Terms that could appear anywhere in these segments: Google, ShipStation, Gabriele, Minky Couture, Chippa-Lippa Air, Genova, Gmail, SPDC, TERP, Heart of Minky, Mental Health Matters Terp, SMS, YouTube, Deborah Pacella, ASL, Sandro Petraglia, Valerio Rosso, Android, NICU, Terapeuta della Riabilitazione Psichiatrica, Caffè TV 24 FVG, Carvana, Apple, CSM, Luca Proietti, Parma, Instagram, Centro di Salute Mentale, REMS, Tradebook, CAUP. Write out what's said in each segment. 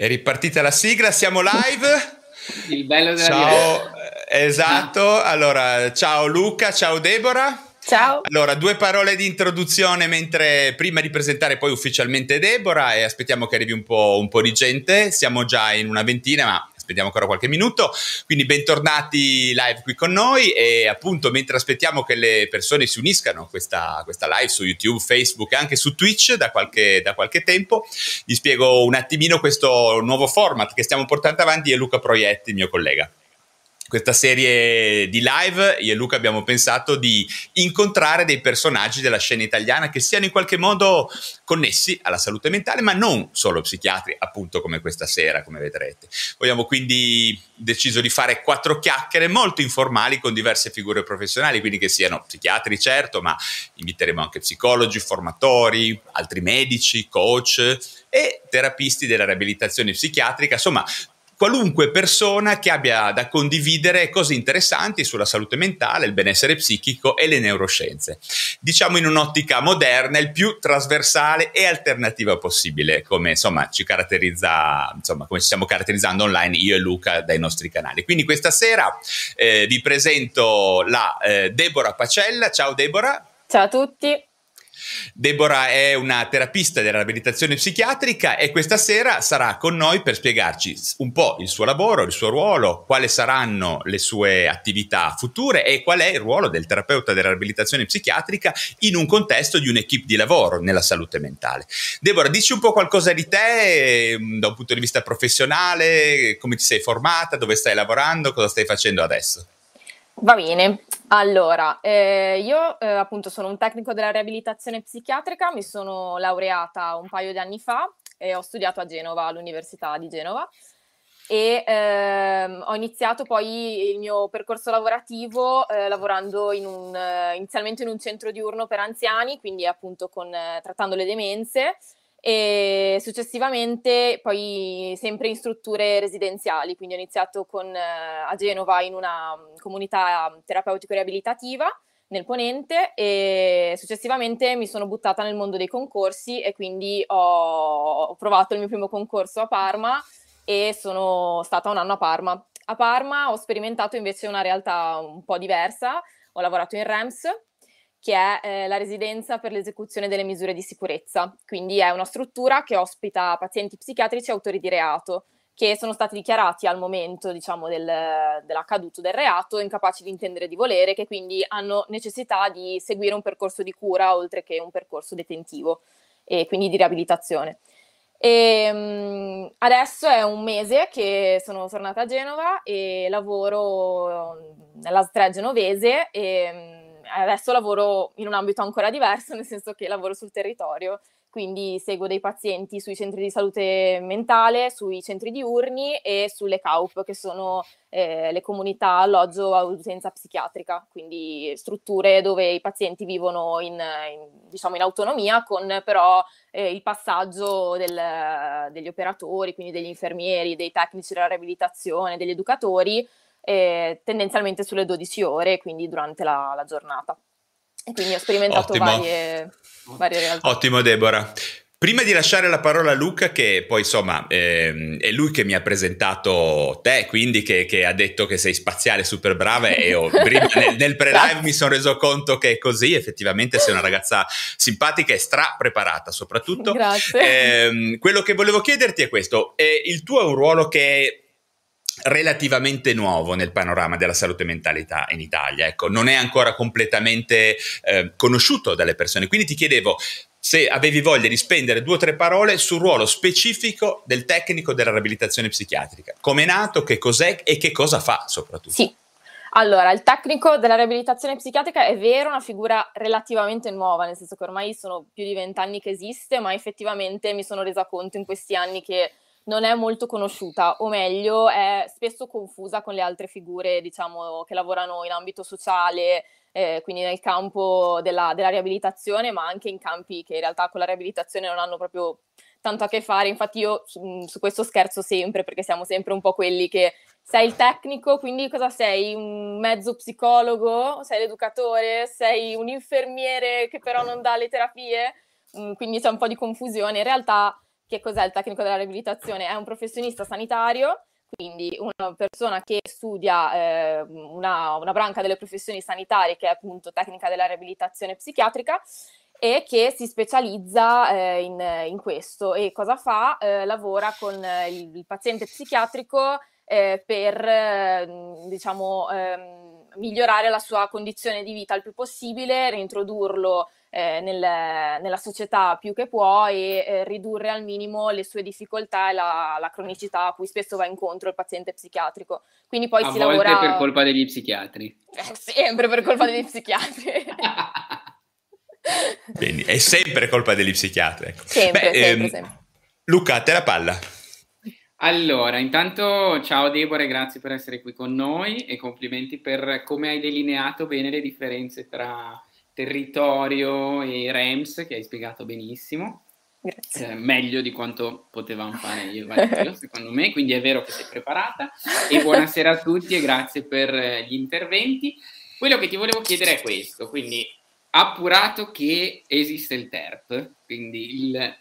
È ripartita la sigla, siamo live. Il bello della ciao, esatto. Allora, ciao Luca, ciao Deborah. Ciao. Allora, due parole di introduzione mentre prima di presentare poi ufficialmente Deborah, e aspettiamo che arrivi un po' di gente. Siamo già in una ventina, ma aspettiamo ancora qualche minuto, quindi bentornati live qui con noi. E appunto, mentre aspettiamo che le persone si uniscano a questa live su YouTube, Facebook e anche su Twitch da qualche tempo, vi spiego un attimino questo nuovo format che stiamo portando avanti. È Luca Proietti, mio collega. Questa serie di live, io e Luca abbiamo pensato di incontrare dei personaggi della scena italiana che siano in qualche modo connessi alla salute mentale, ma non solo psichiatri, appunto come questa sera, come vedrete. Abbiamo quindi deciso di fare 4 chiacchiere molto informali con diverse figure professionali, quindi che siano psichiatri certo, ma inviteremo anche psicologi, formatori, altri medici, coach e terapisti della riabilitazione psichiatrica, insomma qualunque persona che abbia da condividere cose interessanti sulla salute mentale, il benessere psichico e le neuroscienze. Diciamo in un'ottica moderna, il più trasversale e alternativa possibile, come insomma ci caratterizza, insomma come ci stiamo caratterizzando online io e Luca dai nostri canali. Quindi questa sera vi presento la Deborah Pacella. Ciao Deborah. Ciao a tutti. Deborah è una terapista della riabilitazione psichiatrica e questa sera sarà con noi per spiegarci un po' il suo lavoro, il suo ruolo, quali saranno le sue attività future e qual è il ruolo del terapeuta della riabilitazione psichiatrica in un contesto di un'equipe di lavoro nella salute mentale. Deborah, dici un po' qualcosa di te da un punto di vista professionale, come ti sei formata, dove stai lavorando, cosa stai facendo adesso? Va bene, allora io appunto sono un tecnico della riabilitazione psichiatrica, mi sono laureata un paio di anni fa e ho studiato a Genova, all'Università di Genova, e ho iniziato poi il mio percorso lavorativo lavorando inizialmente in un centro diurno per anziani, quindi appunto trattando le demenze, e successivamente poi sempre in strutture residenziali, quindi ho iniziato a Genova in una comunità terapeutico-riabilitativa nel Ponente e successivamente mi sono buttata nel mondo dei concorsi e quindi ho provato il mio primo concorso a Parma e sono stata un anno a Parma. A Parma ho sperimentato invece una realtà un po' diversa, ho lavorato in REMS, che è la residenza per l'esecuzione delle misure di sicurezza. Quindi è una struttura che ospita pazienti psichiatrici autori di reato, che sono stati dichiarati al momento, diciamo, dell'accaduto del reato, incapaci di intendere di volere, che quindi hanno necessità di seguire un percorso di cura, oltre che un percorso detentivo, e quindi di riabilitazione. Adesso è un mese che sono tornata a Genova e lavoro nella ASL genovese e adesso lavoro in un ambito ancora diverso, nel senso che lavoro sul territorio, quindi seguo dei pazienti sui centri di salute mentale, sui centri diurni e sulle CAUP, che sono le comunità alloggio a utenza psichiatrica, quindi strutture dove i pazienti vivono in autonomia, con però il passaggio degli operatori, quindi degli infermieri, dei tecnici della riabilitazione, degli educatori, tendenzialmente sulle 12 ore, quindi durante la giornata. E quindi ho sperimentato varie realtà. Ottimo, Deborah. Prima di lasciare la parola a Luca, che poi insomma è lui che mi ha presentato te, quindi che ha detto che sei spaziale, super brava, e io nel pre-live mi sono reso conto che è così, effettivamente sei una ragazza simpatica e stra preparata soprattutto. Grazie. Quello che volevo chiederti è questo: il tuo è un ruolo che è relativamente nuovo nel panorama della salute mentale in Italia, ecco, non è ancora completamente conosciuto dalle persone, quindi ti chiedevo se avevi voglia di spendere 2 o 3 parole sul ruolo specifico del tecnico della riabilitazione psichiatrica, come è nato, che cos'è e che cosa fa soprattutto. Sì, allora il tecnico della riabilitazione psichiatrica è vero una figura relativamente nuova, nel senso che ormai sono più di 20 anni che esiste, ma effettivamente mi sono resa conto in questi anni che non è molto conosciuta, o meglio è spesso confusa con le altre figure, diciamo, che lavorano in ambito sociale, quindi nel campo della riabilitazione, ma anche in campi che in realtà con la riabilitazione non hanno proprio tanto a che fare. Infatti io su questo scherzo sempre, perché siamo sempre un po' quelli che sei il tecnico, quindi cosa sei? Un mezzo psicologo? Sei l'educatore? Sei un infermiere che però non dà le terapie? Quindi c'è un po' di confusione. In realtà, che cos'è il tecnico della riabilitazione? È un professionista sanitario, quindi una persona che studia una branca delle professioni sanitarie, che è appunto tecnica della riabilitazione psichiatrica, e che si specializza in questo. E cosa fa? Lavora con il paziente psichiatrico per migliorare la sua condizione di vita il più possibile, reintrodurlo nella società più che può, e ridurre al minimo le sue difficoltà e la cronicità a cui spesso va incontro il paziente psichiatrico. Quindi poi lavora per colpa degli psichiatri. Sempre per colpa degli psichiatri. Quindi è sempre colpa degli psichiatri. Ecco. Sempre. Luca, te la palla. Allora, intanto ciao Deborah, grazie per essere qui con noi e complimenti per come hai delineato bene le differenze tra territorio e REMS, che hai spiegato benissimo. Grazie. Meglio di quanto potevamo fare io e Valerio, secondo me, quindi è vero che sei preparata. E buonasera a tutti e grazie per gli interventi. Quello che ti volevo chiedere è questo, quindi appurato che esiste il TERP, quindi il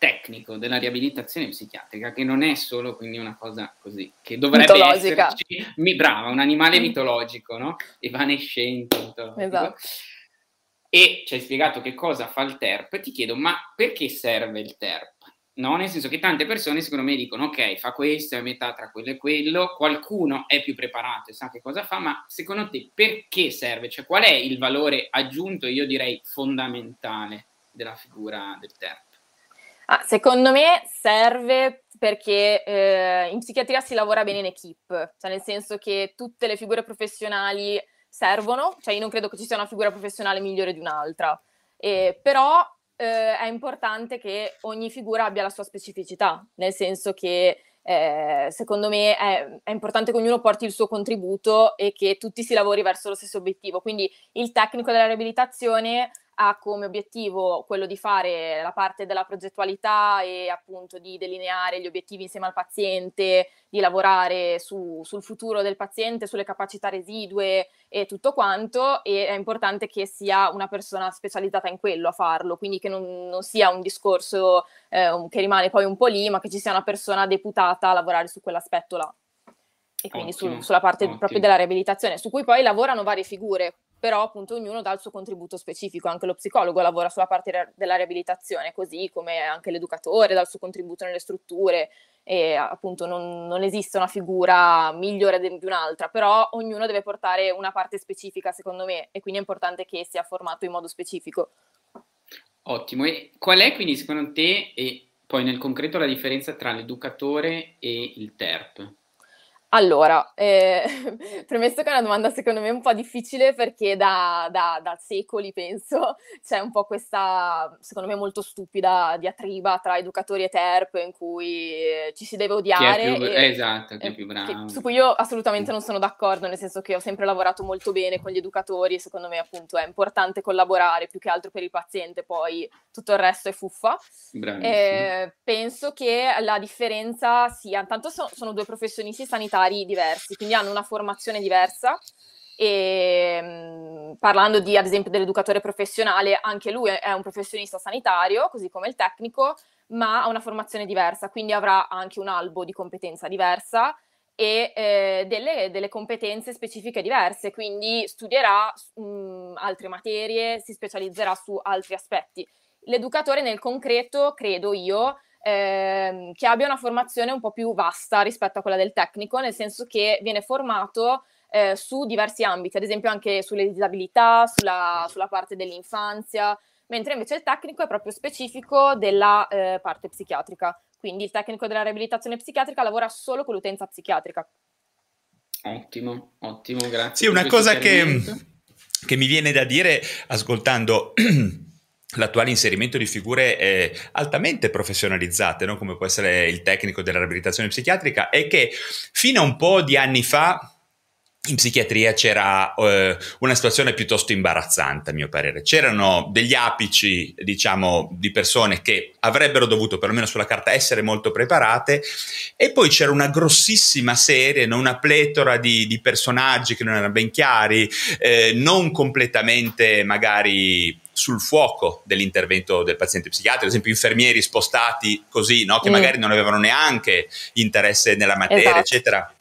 tecnico della riabilitazione psichiatrica, che non è solo quindi una cosa così, che dovrebbe esserci, brava, un animale mitologico, no? Evanescente, mitologico. Esatto. E ci hai spiegato che cosa fa il TERP. Ti chiedo, ma perché serve il TERP? No, nel senso che tante persone secondo me dicono, ok, fa questo, è metà tra quello e quello, qualcuno è più preparato e sa che cosa fa, ma secondo te perché serve? Cioè qual è il valore aggiunto, io direi fondamentale, della figura del TERP? Ah, secondo me serve perché in psichiatria si lavora bene in equip, cioè nel senso che tutte le figure professionali servono, cioè io non credo che ci sia una figura professionale migliore di un'altra, però è importante che ogni figura abbia la sua specificità, nel senso che secondo me è importante che ognuno porti il suo contributo e che tutti si lavori verso lo stesso obiettivo. Quindi il tecnico della riabilitazione ha come obiettivo quello di fare la parte della progettualità e appunto di delineare gli obiettivi insieme al paziente, di lavorare sul futuro del paziente, sulle capacità residue e tutto quanto, e è importante che sia una persona specializzata in quello a farlo, quindi che non sia un discorso che rimane poi un po' lì, ma che ci sia una persona deputata a lavorare su quell'aspetto là. E quindi sulla parte proprio della riabilitazione, su cui poi lavorano varie figure, però appunto ognuno dà il suo contributo specifico. Anche lo psicologo lavora sulla parte della riabilitazione, così come anche l'educatore dà il suo contributo nelle strutture, e appunto non esiste una figura migliore di un'altra, però ognuno deve portare una parte specifica, secondo me, e quindi è importante che sia formato in modo specifico. Ottimo. E qual è quindi secondo te, e poi nel concreto, la differenza tra l'educatore e il TERP? Allora, premesso che è una domanda secondo me un po' difficile, perché da secoli, penso, c'è un po' questa, secondo me, molto stupida diatriba tra educatori e TERP in cui ci si deve odiare. Chi è più bravo. Su cui io assolutamente non sono d'accordo, nel senso che ho sempre lavorato molto bene con gli educatori e secondo me appunto è importante collaborare più che altro per il paziente, poi tutto il resto è fuffa. Penso che la differenza sia, tanto sono due professionisti sanitari diversi, quindi hanno una formazione diversa e parlando di, ad esempio, dell'educatore professionale, anche lui è un professionista sanitario, così come il tecnico, ma ha una formazione diversa, quindi avrà anche un albo di competenza diversa e delle competenze specifiche diverse, quindi studierà altre materie, si specializzerà su altri aspetti. L'educatore nel concreto, credo io, che abbia una formazione un po' più vasta rispetto a quella del tecnico, nel senso che viene formato su diversi ambiti, ad esempio anche sulle disabilità, sulla parte dell'infanzia, mentre invece il tecnico è proprio specifico della parte psichiatrica, quindi il tecnico della riabilitazione psichiatrica lavora solo con l'utenza psichiatrica. Ottimo, grazie. Sì, una cosa che mi viene da dire ascoltando l'attuale inserimento di figure altamente professionalizzate, no? Come può essere il tecnico della riabilitazione psichiatrica, è che fino a un po' di anni fa in psichiatria c'era una situazione piuttosto imbarazzante, a mio parere. C'erano degli apici, diciamo, di persone che avrebbero dovuto, perlomeno sulla carta, essere molto preparate, e poi c'era una grossissima serie, una pletora di personaggi che non erano ben chiari, non completamente magari sul fuoco dell'intervento del paziente psichiatrico, ad esempio infermieri spostati così, no? Che magari non avevano neanche interesse nella materia, eccetera.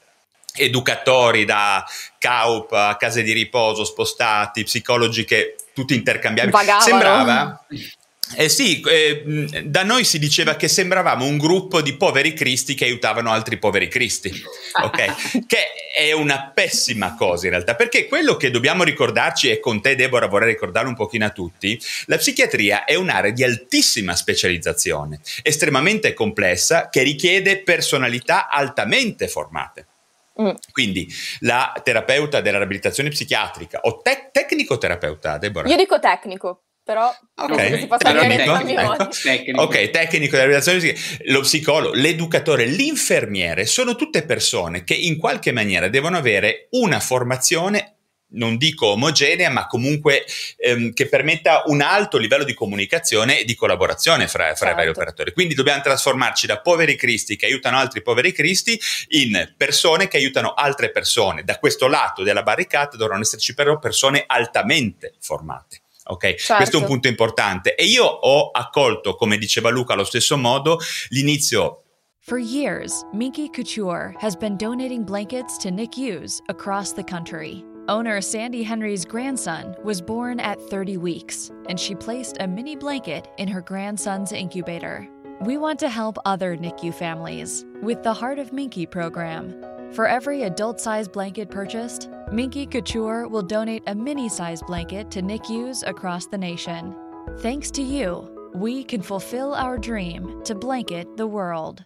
Educatori da CAUP a case di riposo spostati, psicologi che tutti intercambiabili. Vagavano. Sembrava... da noi si diceva che sembravamo un gruppo di poveri cristi che aiutavano altri poveri cristi, ok? Che è una pessima cosa in realtà, perché quello che dobbiamo ricordarci, e con te Deborah vorrei ricordarlo un pochino a tutti, la psichiatria è un'area di altissima specializzazione, estremamente complessa, che richiede personalità altamente formate. Quindi la terapeuta della riabilitazione psichiatrica o tecnico-terapeuta, Deborah? Io dico tecnico. Però si possa tecnico. Ok, tecnico della riabilitazione psichiatrica, lo psicologo, l'educatore, l'infermiere, sono tutte persone che in qualche maniera devono avere una formazione, non dico omogenea, ma comunque che permetta un alto livello di comunicazione e di collaborazione fra i vari operatori. Quindi dobbiamo trasformarci da poveri cristi che aiutano altri poveri cristi in persone che aiutano altre persone. Da questo lato della barricata dovranno esserci però persone altamente formate. Okay. Certo. Questo è un punto importante. E io ho accolto, come diceva Luca, allo stesso modo l'inizio. For years, Minky Couture has been donating blankets to NICUs across the country. Owner Sandy Henry's grandson was born at 30 weeks, and she placed a mini blanket in her grandson's incubator. We want to help other NICU families with the Heart of Minky program. For every adult-sized blanket purchased, Minky Couture will donate a mini-sized blanket to NICUs across the nation. Thanks to you, we can fulfill our dream to blanket the world.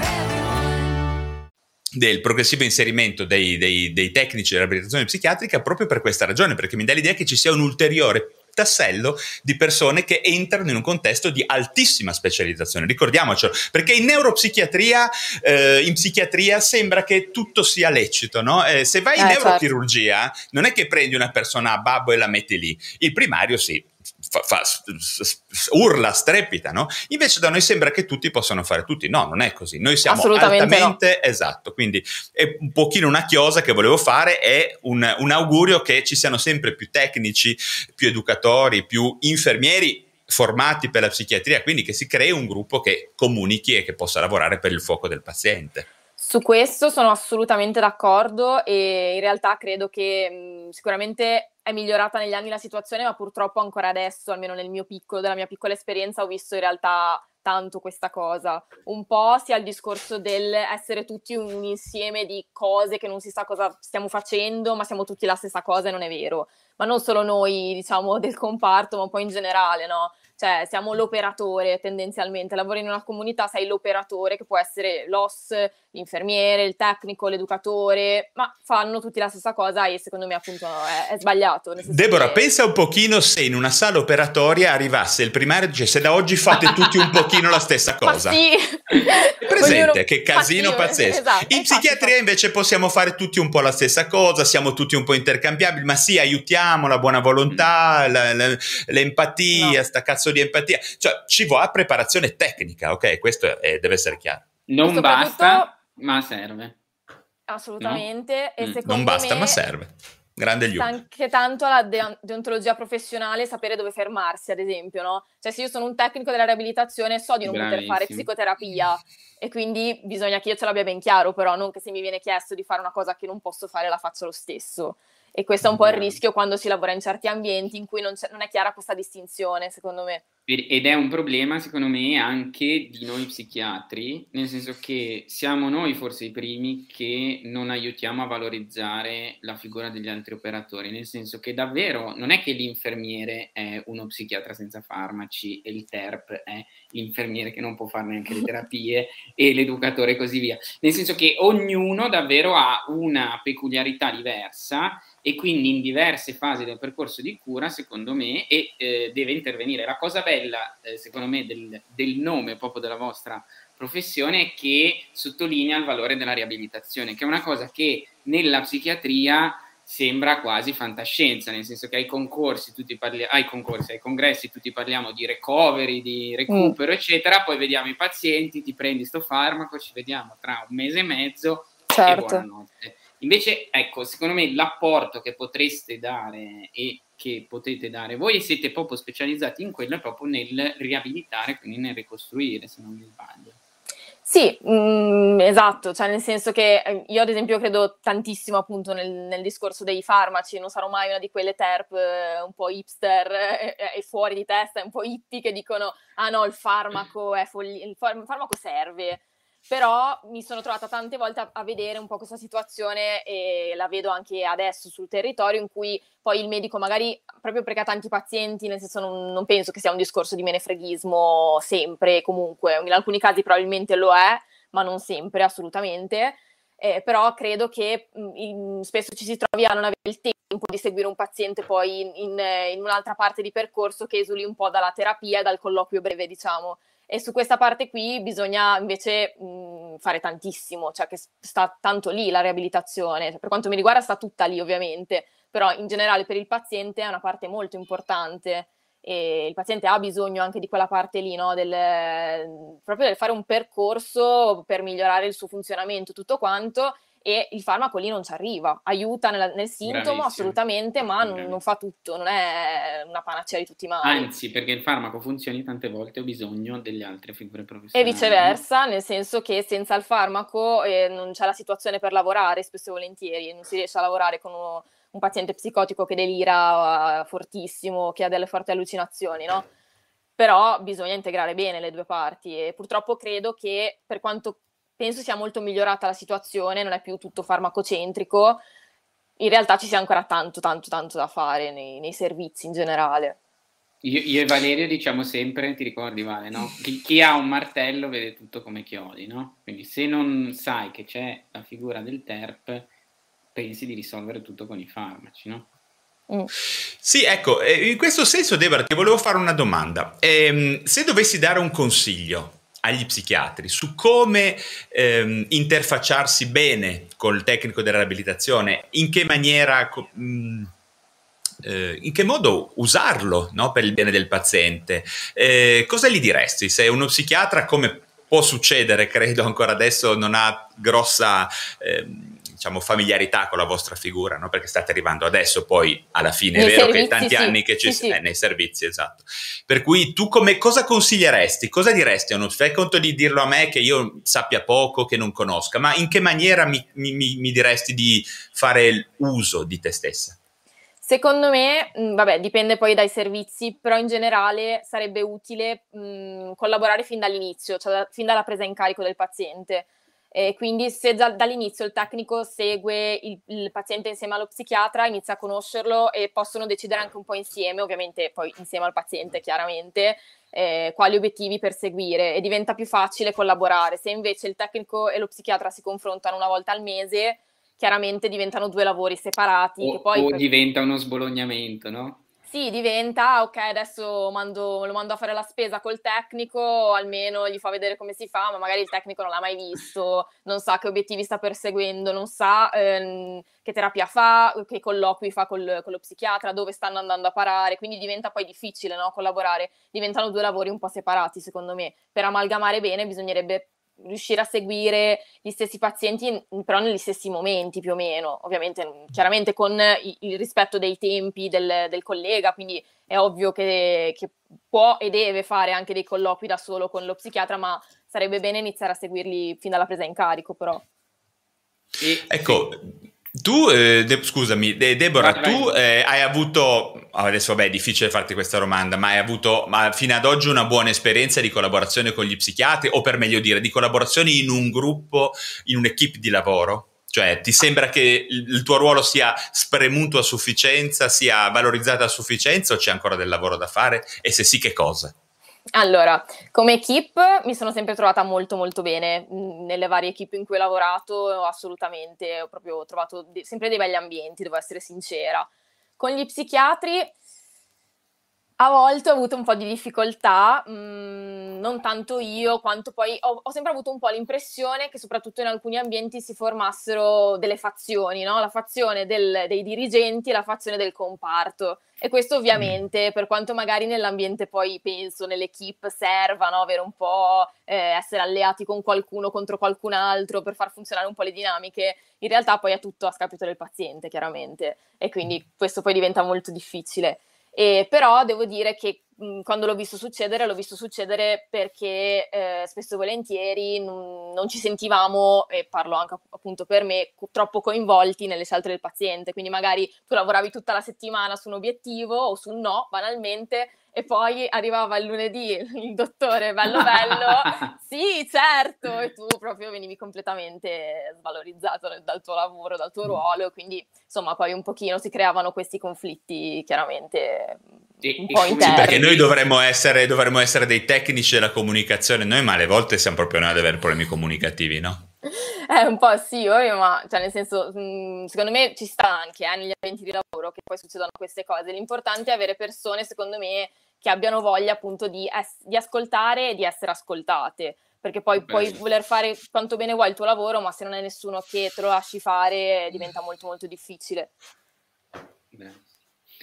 Del progressivo inserimento dei tecnici della riabilitazione psichiatrica proprio per questa ragione, perché mi dà l'idea che ci sia un ulteriore tassello di persone che entrano in un contesto di altissima specializzazione, ricordiamocelo, perché in neuropsichiatria, in psichiatria sembra che tutto sia lecito, no? Se vai in neurochirurgia, certo, non è che prendi una persona a babbo e la metti lì, il primario sì, urla, strepita, no? Invece da noi sembra che tutti possano fare tutti, no, non è così, noi siamo altamente, no. Esatto, quindi è un pochino una chiosa che volevo fare, è un augurio che ci siano sempre più tecnici, più educatori, più infermieri formati per la psichiatria, quindi che si crei un gruppo che comunichi e che possa lavorare per il fuoco del paziente. Su questo sono assolutamente d'accordo e in realtà credo che sicuramente è migliorata negli anni la situazione, ma purtroppo ancora adesso, almeno nel mio piccolo, della mia piccola esperienza, ho visto in realtà tanto questa cosa. Un po' sia il discorso del essere tutti un insieme di cose che non si sa cosa stiamo facendo, ma siamo tutti la stessa cosa e non è vero. Ma non solo noi, diciamo, del comparto, ma un po' in generale, no? Cioè siamo l'operatore tendenzialmente, lavori in una comunità, sei l'operatore che può essere l'OS, l'infermiere, il tecnico, l'educatore, ma fanno tutti la stessa cosa e secondo me appunto è sbagliato. Nel senso, Deborah, che... pensa un pochino se in una sala operatoria arrivasse il primario e dicesse: da oggi fate tutti un pochino la stessa cosa. Sì. Presente, che casino pazzesco. Esatto, in psichiatria invece possiamo fare tutti un po' la stessa cosa, siamo tutti un po' intercambiabili, ma sì, aiutiamo, la buona volontà, l'empatia, no. Sta cazzo di empatia, cioè ci vuole preparazione tecnica, ok? Questo deve essere chiaro. Non basta, ma serve. Assolutamente. No? E secondo non basta, ma serve. Grande aiuto. Anche tanto alla deontologia professionale, sapere dove fermarsi, ad esempio, no? Cioè se io sono un tecnico della riabilitazione, so di non poter fare psicoterapia e quindi bisogna che io ce l'abbia ben chiaro, però non che se mi viene chiesto di fare una cosa che non posso fare la faccio lo stesso. E questo è un po' il rischio quando si lavora in certi ambienti in cui non è chiara questa distinzione, secondo me. Ed è un problema, secondo me, anche di noi psichiatri, nel senso che siamo noi forse i primi che non aiutiamo a valorizzare la figura degli altri operatori, nel senso che davvero non è che l'infermiere è uno psichiatra senza farmaci e il TERP è l'infermiere che non può fare neanche le terapie e l'educatore e così via, nel senso che ognuno davvero ha una peculiarità diversa e quindi in diverse fasi del percorso di cura, secondo me, e deve intervenire. La cosa bella, secondo me, del nome proprio della vostra professione è che sottolinea il valore della riabilitazione, che è una cosa che nella psichiatria sembra quasi fantascienza, nel senso che ai congressi tutti parliamo di recovery, di recupero, eccetera, poi vediamo i pazienti, ti prendi sto farmaco, ci vediamo tra un mese e mezzo, certo. E buonanotte. Invece, ecco, secondo me l'apporto che potreste dare e che potete dare voi, e siete proprio specializzati in quello, proprio nel riabilitare, quindi nel ricostruire, se non mi sbaglio. Sì, esatto, cioè nel senso che io ad esempio credo tantissimo appunto nel discorso dei farmaci, non sarò mai una di quelle TERP un po' hipster e fuori di testa, un po' hippie, che dicono ah no, il farmaco è follia, il farmaco serve. Però mi sono trovata tante volte a vedere un po' questa situazione, e la vedo anche adesso sul territorio, in cui poi il medico magari, proprio perché ha tanti pazienti, nel senso non penso che sia un discorso di menefreghismo sempre, comunque, in alcuni casi probabilmente lo è, ma non sempre, assolutamente. Però credo che spesso ci si trovi a non avere il tempo di seguire un paziente poi in un'altra parte di percorso che esuli un po' dalla terapia e dal colloquio breve, diciamo. E su questa parte qui bisogna invece fare tantissimo, cioè che sta tanto lì la riabilitazione, per quanto mi riguarda sta tutta lì ovviamente, però in generale per il paziente è una parte molto importante e il paziente ha bisogno anche di quella parte lì, no? Proprio del fare un percorso per migliorare il suo funzionamento, tutto quanto, e il farmaco lì non ci arriva, aiuta nel sintomo, bravissimo, assolutamente, ma non fa tutto, non è una panacea di tutti i mali, anzi, perché il farmaco funzioni tante volte ho bisogno delle altre figure professionali e viceversa, nel senso che senza il farmaco non c'è la situazione per lavorare, spesso e volentieri non si riesce a lavorare con un paziente psicotico che delira fortissimo, che ha delle forti allucinazioni, no? Però bisogna integrare bene le due parti e purtroppo credo che, per quanto penso sia molto migliorata la situazione, non è più tutto farmacocentrico, in realtà ci sia ancora tanto, tanto, tanto da fare nei servizi in generale. Io e Valerio diciamo sempre, ti ricordi Vale, no? Chi ha un martello vede tutto come chiodi, no? Quindi se non sai che c'è la figura del TERP, pensi di risolvere tutto con i farmaci, no? Sì, ecco, in questo senso Deborah ti volevo fare una domanda. Se dovessi dare un consiglio agli psichiatri su come interfacciarsi bene col tecnico della riabilitazione, in che maniera, in che modo usarlo, no, per il bene del paziente, cosa gli diresti? Se uno psichiatra, come può succedere, credo ancora adesso non ha grossa diciamo, familiarità con la vostra figura, no? Perché state arrivando adesso, poi alla fine nei è vero servizi, che tanti anni che ci sono nei servizi, esatto. Per cui tu come cosa consiglieresti? Cosa diresti? Non fai conto di dirlo a me che io sappia poco, che non conosca, ma in che maniera mi diresti di fare uso di te stessa? Secondo me, vabbè, dipende poi dai servizi, però in generale sarebbe utile collaborare fin dall'inizio, cioè fin dalla presa in carico del paziente. Quindi se già dall'inizio il tecnico segue il paziente insieme allo psichiatra, inizia a conoscerlo e possono decidere anche un po' insieme, ovviamente poi insieme al paziente chiaramente, quali obiettivi perseguire, e diventa più facile collaborare. Se invece il tecnico e lo psichiatra si confrontano una volta al mese, chiaramente diventano due lavori separati. O, che poi diventa uno sbolognamento, no? Sì, diventa, ok, adesso lo mando a fare la spesa col tecnico, almeno gli fa vedere come si fa, ma magari il tecnico non l'ha mai visto, non sa che obiettivi sta perseguendo, non sa che terapia fa, che colloqui fa con lo psichiatra, dove stanno andando a parare, quindi diventa poi difficile, no, collaborare. Diventano due lavori un po' separati, secondo me. Per amalgamare bene bisognerebbe riuscire a seguire gli stessi pazienti però negli stessi momenti più o meno, ovviamente chiaramente con il rispetto dei tempi del collega, quindi è ovvio che può e deve fare anche dei colloqui da solo con lo psichiatra, ma sarebbe bene iniziare a seguirli fin dalla presa in carico però. Ecco, tu, scusami Deborah, tu hai avuto, adesso vabbè è difficile farti questa domanda, ma hai avuto fino ad oggi una buona esperienza di collaborazione con gli psichiatri, o per meglio dire di collaborazioni in un gruppo, in un'equipe di lavoro? Cioè ti sembra che il tuo ruolo sia spremuto a sufficienza, sia valorizzato a sufficienza, o c'è ancora del lavoro da fare? E se sì, che cosa? Allora, come equipe mi sono sempre trovata molto molto bene, nelle varie equipe in cui ho lavorato assolutamente, ho proprio trovato sempre dei belli ambienti, devo essere sincera. Con gli psichiatri a volte ho avuto un po' di difficoltà, non tanto io quanto poi ho sempre avuto un po' l'impressione che soprattutto in alcuni ambienti si formassero delle fazioni, no? La fazione dei dirigenti e la fazione del comparto, e questo ovviamente per quanto magari nell'ambiente poi penso nell'equipe serva, no? Avere un po' essere alleati con qualcuno contro qualcun altro per far funzionare un po' le dinamiche, in realtà poi è tutto a scapito del paziente chiaramente, e quindi questo poi diventa molto difficile. Però devo dire che quando l'ho visto succedere perché spesso e volentieri non ci sentivamo, e parlo anche appunto per me, troppo coinvolti nelle scelte del paziente, quindi magari tu lavoravi tutta la settimana su un obiettivo o sul no banalmente, e poi arrivava il lunedì il dottore bello bello sì certo, e tu proprio venivi completamente svalorizzato dal tuo lavoro, dal tuo ruolo, quindi insomma poi un pochino si creavano questi conflitti chiaramente un po' interni. Sì, perché noi dovremmo essere dei tecnici della comunicazione noi, ma alle volte siamo proprio noi ad avere problemi comunicativi, no? Un po' sì, ovvio, ma cioè nel senso secondo me ci sta anche negli eventi di lavoro che poi succedono queste cose. L'importante è avere persone, secondo me, che abbiano voglia appunto di ascoltare e di essere ascoltate, perché poi puoi voler fare quanto bene vuoi il tuo lavoro, ma se non hai nessuno che te lo lasci fare diventa molto molto difficile. Beh.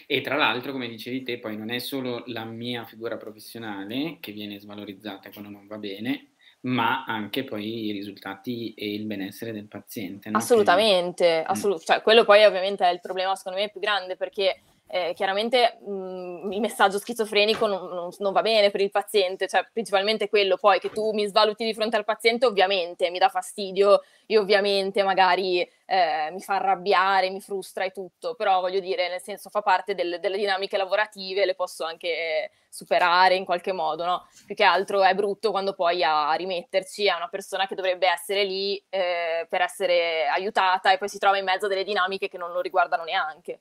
E tra l'altro, come dicevi te, poi non è solo la mia figura professionale che viene svalorizzata quando non va bene, ma anche poi i risultati e il benessere del paziente, no? Assolutamente, cioè, quello poi ovviamente è il problema secondo me più grande, perché chiaramente il messaggio schizofrenico non va bene per il paziente, cioè principalmente quello, poi che tu mi svaluti di fronte al paziente ovviamente mi dà fastidio e ovviamente magari mi fa arrabbiare, mi frustra e tutto, però voglio dire, nel senso fa parte delle dinamiche lavorative, le posso anche superare in qualche modo, no? Più che altro è brutto quando poi a rimetterci è una persona che dovrebbe essere lì per essere aiutata e poi si trova in mezzo a delle dinamiche che non lo riguardano neanche.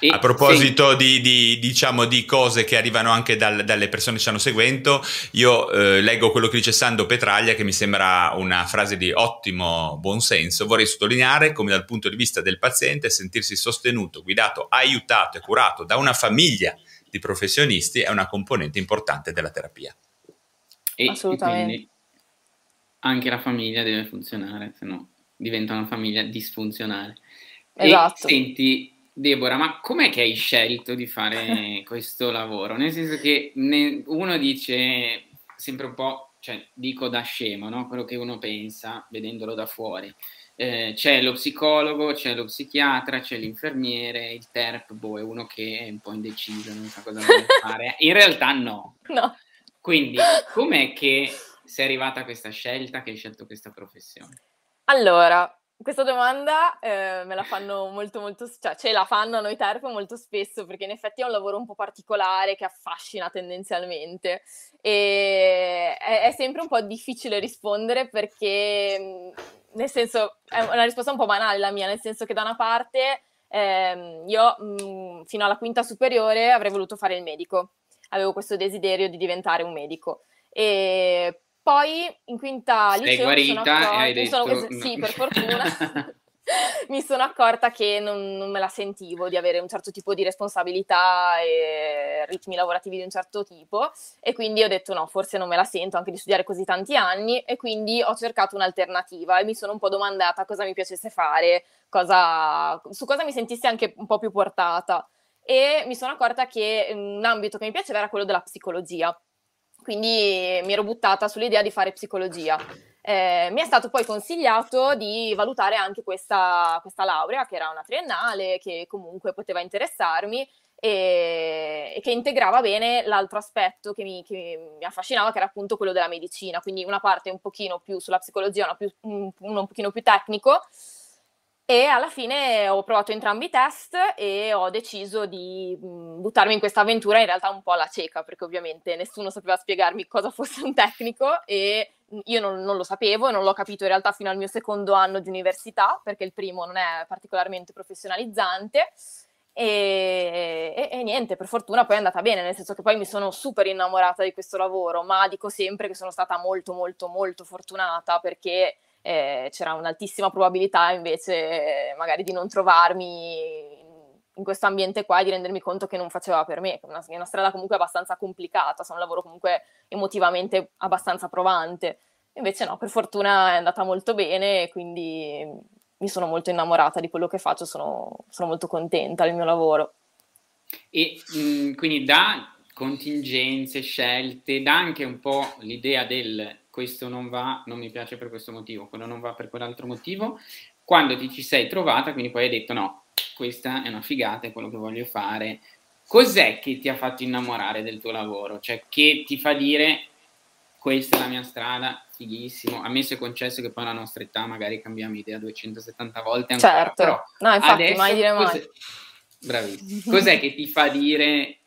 E a proposito di cose che arrivano anche dalle persone che ci hanno seguito, io leggo quello che dice Sandro Petraglia, che mi sembra una frase di ottimo buonsenso: vorrei sottolineare come dal punto di vista del paziente sentirsi sostenuto, guidato, aiutato e curato da una famiglia di professionisti è una componente importante della terapia. E assolutamente. Quindi anche la famiglia deve funzionare, se no diventa una famiglia disfunzionale. Esatto. E senti, Deborah, ma com'è che hai scelto di fare questo lavoro? Nel senso che uno dice sempre un po', cioè dico da scemo, no? Quello che uno pensa vedendolo da fuori, c'è lo psicologo, c'è lo psichiatra, c'è l'infermiere, il TERP, boh, è uno che è un po' indeciso, non sa cosa vuole fare. In realtà no. Quindi, com'è che sei arrivata a questa scelta, che hai scelto questa professione? Allora, questa domanda me la fanno molto, cioè ce la fanno a noi TERP molto spesso, perché in effetti è un lavoro un po' particolare che affascina tendenzialmente, e è sempre un po' difficile rispondere, perché nel senso è una risposta un po' banale la mia, nel senso che da una parte io fino alla quinta superiore avrei voluto fare il medico, avevo questo desiderio di diventare un medico, e poi in quinta liceo sì, per fortuna mi sono accorta che non me la sentivo di avere un certo tipo di responsabilità e ritmi lavorativi di un certo tipo, e quindi ho detto no, forse non me la sento anche di studiare così tanti anni, e quindi ho cercato un'alternativa e mi sono un po' domandata cosa mi piacesse fare, su cosa mi sentissi anche un po' più portata, e mi sono accorta che un ambito che mi piaceva era quello della psicologia. Quindi mi ero buttata sull'idea di fare psicologia. Mi è stato poi consigliato di valutare anche questa laurea, che era una triennale, che comunque poteva interessarmi e che integrava bene l'altro aspetto che mi affascinava, che era appunto quello della medicina. Quindi una parte un pochino più sulla psicologia, uno un pochino più tecnico. E alla fine ho provato entrambi i test e ho deciso di buttarmi in questa avventura in realtà un po' alla cieca, perché ovviamente nessuno sapeva spiegarmi cosa fosse un tecnico e io non lo sapevo, non l'ho capito in realtà fino al mio secondo anno di università, perché il primo non è particolarmente professionalizzante. E niente, per fortuna poi è andata bene, nel senso che poi mi sono super innamorata di questo lavoro, ma dico sempre che sono stata molto fortunata, perché c'era un'altissima probabilità invece magari di non trovarmi in questo ambiente qua e di rendermi conto che non faceva per me, è una strada comunque abbastanza complicata, è un lavoro comunque emotivamente abbastanza provante, invece no, per fortuna è andata molto bene, quindi mi sono molto innamorata di quello che faccio, sono molto contenta del mio lavoro. E quindi da contingenze, scelte, dà anche un po' l'idea del questo non va, non mi piace per questo motivo, quello non va per quell'altro motivo, quando ci sei trovata, quindi poi hai detto no, questa è una figata, è quello che voglio fare. Cos'è che ti ha fatto innamorare del tuo lavoro? Cioè, che ti fa dire questa è la mia strada, fighissimo, a me si è concesso che poi alla nostra età magari cambiamo idea 270 volte ancora, certo, però no, infatti, mai dire mai. Bravissimo. Cos'è che ti fa dire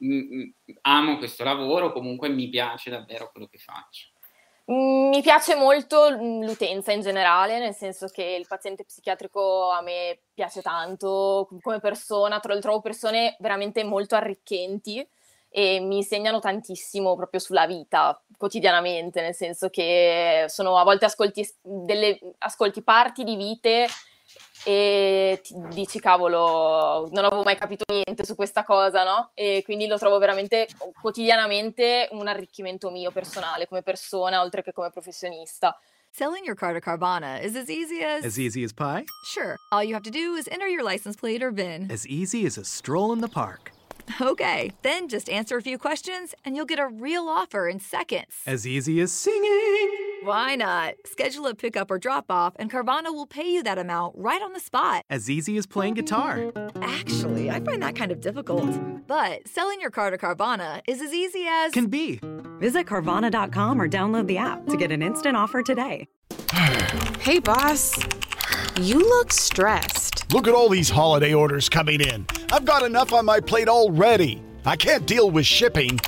amo questo lavoro, comunque mi piace davvero quello che faccio? Mi piace molto l'utenza in generale, nel senso che il paziente psichiatrico a me piace tanto come persona, trovo persone veramente molto arricchenti e mi insegnano tantissimo proprio sulla vita quotidianamente, nel senso che sono a volte ascolti parti di vite e ti dici cavolo, non avevo mai capito niente su questa cosa, no? E quindi lo trovo veramente quotidianamente un arricchimento mio personale come persona, oltre che come professionista. Selling your car to Carvana is as easy as pie? Sure. All you have to do is enter your license plate or VIN. As easy as a stroll in the park. Okay, then just answer a few questions and you'll get a real offer in seconds. As easy as singing. Why not? Schedule a pickup or drop-off, and Carvana will pay you that amount right on the spot. As easy as playing guitar. Actually, I find that kind of difficult. But selling your car to Carvana is as easy as can be. Visit Carvana.com or download the app to get an instant offer today. Hey, boss. You look stressed. Look at all these holiday orders coming in. I've got enough on my plate already. I can't deal with shipping.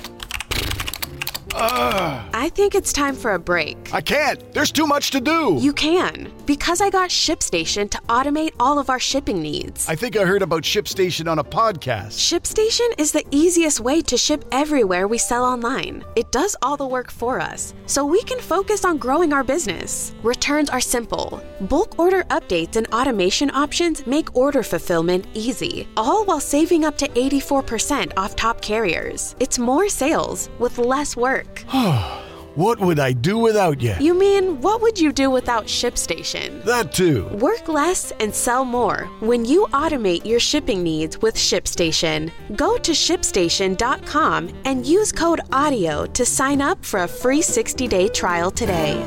I think it's time for a break. I can't. There's too much to do. You can, because I got ShipStation to automate all of our shipping needs. I think I heard about ShipStation on a podcast. ShipStation is the easiest way to ship everywhere we sell online. It does all the work for us, so we can focus on growing our business. Returns are simple. Bulk order updates and automation options make order fulfillment easy, all while saving up to 84% off top carriers. It's more sales with less work. What would I do without you? You mean, what would you do without ShipStation? That too. Work less and sell more when you automate your shipping needs with ShipStation. Go to ShipStation.com and use code AUDIO to sign up for a free 60-day trial today.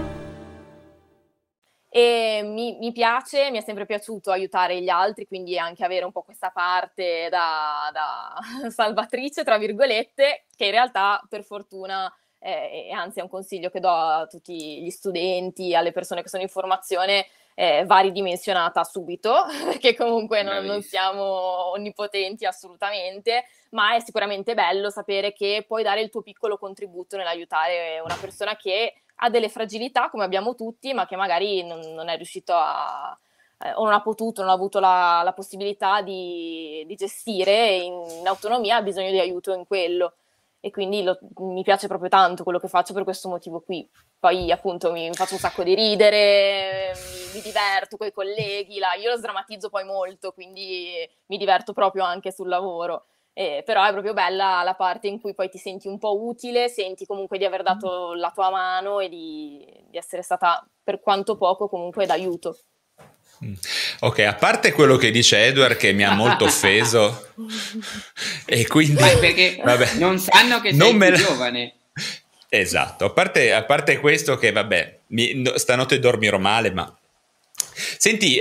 E mi piace, mi è sempre piaciuto aiutare gli altri, quindi anche avere un po' questa parte da salvatrice, tra virgolette, che in realtà per fortuna, anzi è un consiglio che do a tutti gli studenti, alle persone che sono in formazione, va ridimensionata subito, perché comunque non siamo onnipotenti assolutamente, ma è sicuramente bello sapere che puoi dare il tuo piccolo contributo nell'aiutare una persona che ha delle fragilità come abbiamo tutti, ma che magari non è riuscito a, o non ha potuto, non ha avuto la possibilità di gestire in autonomia, ha bisogno di aiuto in quello. E quindi mi piace proprio tanto quello che faccio per questo motivo qui. Poi appunto mi faccio un sacco di ridere, mi diverto con i colleghi, io lo sdrammatizzo poi molto, quindi mi diverto proprio anche sul lavoro. Però è proprio bella la parte in cui poi ti senti un po' utile, senti comunque di aver dato la tua mano e di essere stata per quanto poco comunque d'aiuto. Ok, a parte quello che dice Edward che mi ha molto offeso e quindi perché vabbè, non sanno che sei più giovane. Esatto, a parte questo che vabbè, stanotte dormirò male, ma senti,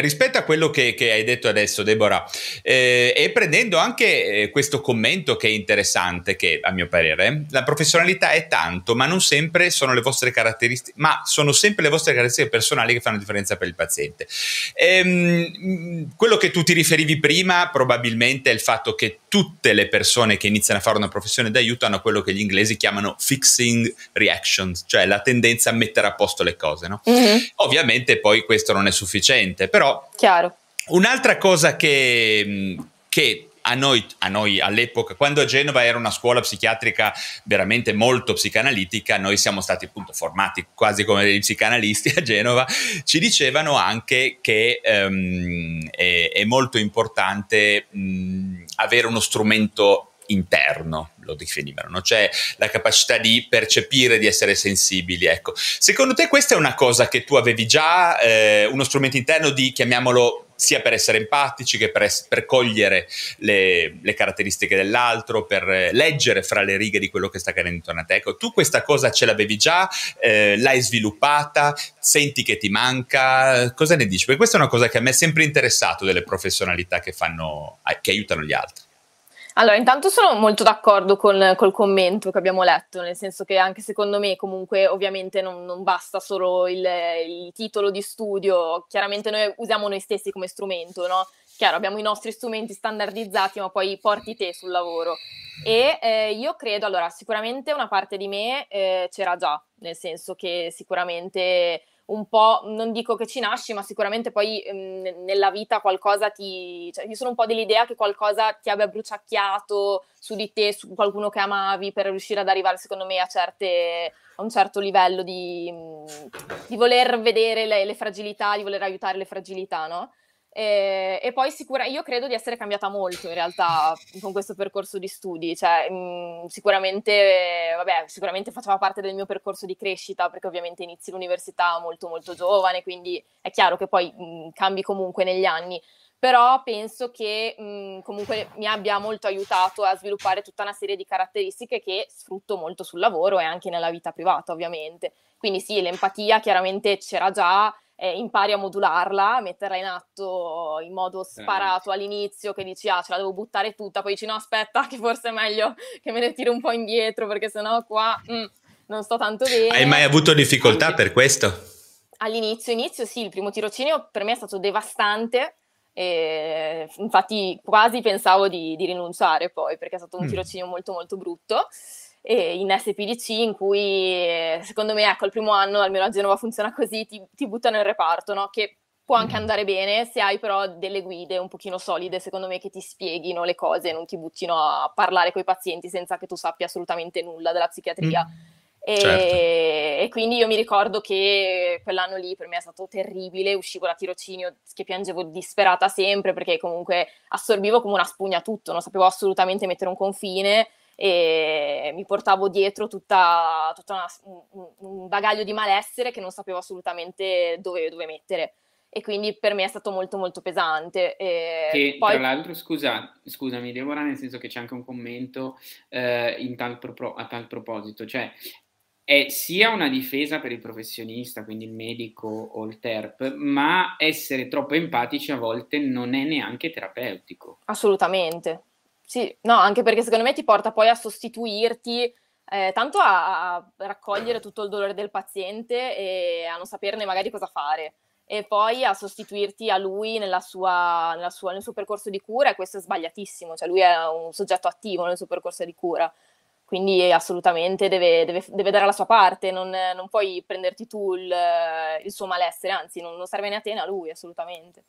rispetto a quello che hai detto adesso, Deborah, e prendendo anche questo commento che è interessante, che a mio parere la professionalità è tanto, ma non sempre sono le vostre caratteristiche, ma sono sempre le vostre caratteristiche personali che fanno differenza per il paziente. Quello che tu ti riferivi prima probabilmente è il fatto che tutte le persone che iniziano a fare una professione d'aiuto hanno quello che gli inglesi chiamano fixing reactions, cioè la tendenza a mettere a posto le cose, no? Mm-hmm. Ovviamente poi questo non è sufficiente, però chiaro. Un'altra cosa che a noi all'epoca, quando Genova era una scuola psichiatrica veramente molto psicanalitica, noi siamo stati appunto formati quasi come dei psicanalisti a Genova, ci dicevano anche che è molto importante avere uno strumento interno, lo definivano, no? Cioè la capacità di percepire, di essere sensibili, ecco. Secondo te questa è una cosa che tu avevi già, uno strumento interno di, chiamiamolo, sia per essere empatici che per cogliere le caratteristiche dell'altro, per leggere fra le righe di quello che sta accadendo intorno a te. Ecco, tu questa cosa ce l'avevi già, l'hai sviluppata, senti che ti manca, cosa ne dici? Perché questa è una cosa che a me è sempre interessato delle professionalità che aiutano gli altri. Allora, intanto sono molto d'accordo col commento che abbiamo letto, nel senso che anche secondo me comunque ovviamente non basta solo il titolo di studio, chiaramente noi usiamo noi stessi come strumento, no? Chiaro, abbiamo i nostri strumenti standardizzati, ma poi porti te sul lavoro. E io credo, allora, sicuramente una parte di me c'era già, nel senso che sicuramente un po', non dico che ci nasci, ma sicuramente poi nella vita qualcosa cioè, io sono un po' dell'idea che qualcosa ti abbia bruciacchiato su di te, su qualcuno che amavi, per riuscire ad arrivare secondo me a un certo livello di voler vedere le fragilità, di voler aiutare le fragilità, no? E poi io credo di essere cambiata molto in realtà con questo percorso di studi, cioè sicuramente faceva parte del mio percorso di crescita, perché ovviamente inizi l'università molto molto giovane, quindi è chiaro che poi cambi comunque negli anni, però penso che comunque mi abbia molto aiutato a sviluppare tutta una serie di caratteristiche che sfrutto molto sul lavoro e anche nella vita privata ovviamente, quindi sì, l'empatia chiaramente c'era già. Impari a modularla, a metterla in atto in modo sparato all'inizio, che dici ce la devo buttare tutta, poi dici no aspetta che forse è meglio che me ne tiro un po' indietro perché sennò qua non sto tanto bene. Hai mai avuto difficoltà per questo? All'inizio sì, il primo tirocinio per me è stato devastante, infatti quasi pensavo di rinunciare poi, perché è stato un tirocinio molto molto brutto. In SPDC, in cui secondo me, ecco, il primo anno almeno a Genova funziona così, ti buttano in reparto, no? Che può anche andare bene se hai però delle guide un pochino solide, secondo me, che ti spieghino le cose, non ti buttino a parlare coi pazienti senza che tu sappia assolutamente nulla della psichiatria. Certo. E quindi io mi ricordo che quell'anno lì per me è stato terribile, uscivo da tirocinio che piangevo disperata sempre, perché comunque assorbivo come una spugna tutto, non sapevo assolutamente mettere un confine, e mi portavo dietro un bagaglio di malessere che non sapevo assolutamente dove mettere, e quindi per me è stato molto molto pesante. E poi, tra l'altro, scusami Deborah, nel senso che c'è anche un commento a tal proposito, cioè è sia una difesa per il professionista, quindi il medico o il TERP, ma essere troppo empatici a volte non è neanche terapeutico. Assolutamente. Sì, no, anche perché secondo me ti porta poi a sostituirti, tanto a raccogliere tutto il dolore del paziente e a non saperne magari cosa fare, e poi a sostituirti a lui nel suo percorso di cura, e questo è sbagliatissimo, cioè lui è un soggetto attivo nel suo percorso di cura. Quindi assolutamente deve dare la sua parte, non puoi prenderti tu il suo malessere, anzi non serve né a te né a lui, assolutamente.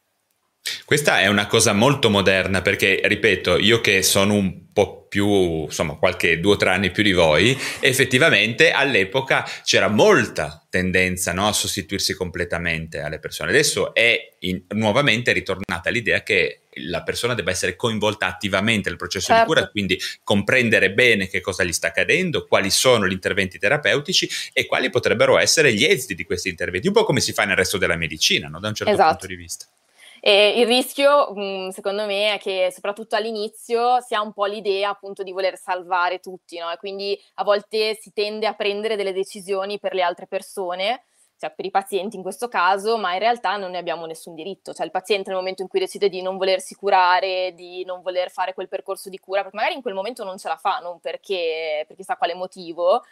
Questa è una cosa molto moderna, perché, ripeto, io che sono un po' più, insomma, qualche 2 o 3 anni più di voi, effettivamente all'epoca c'era molta tendenza, no, a sostituirsi completamente alle persone. Adesso è nuovamente ritornata l'idea che la persona debba essere coinvolta attivamente nel processo, certo, di cura, quindi comprendere bene che cosa gli sta accadendo, quali sono gli interventi terapeutici e quali potrebbero essere gli esiti di questi interventi, un po' come si fa nel resto della medicina, no? Da un certo, esatto, punto di vista. E il rischio, secondo me, è che soprattutto all'inizio si ha un po' l'idea appunto di voler salvare tutti, no? E quindi a volte si tende a prendere delle decisioni per le altre persone, cioè per i pazienti in questo caso, ma in realtà non ne abbiamo nessun diritto. Cioè il paziente nel momento in cui decide di non volersi curare, di non voler fare quel percorso di cura, perché magari in quel momento non ce la fa, non perché per chissà quale motivo,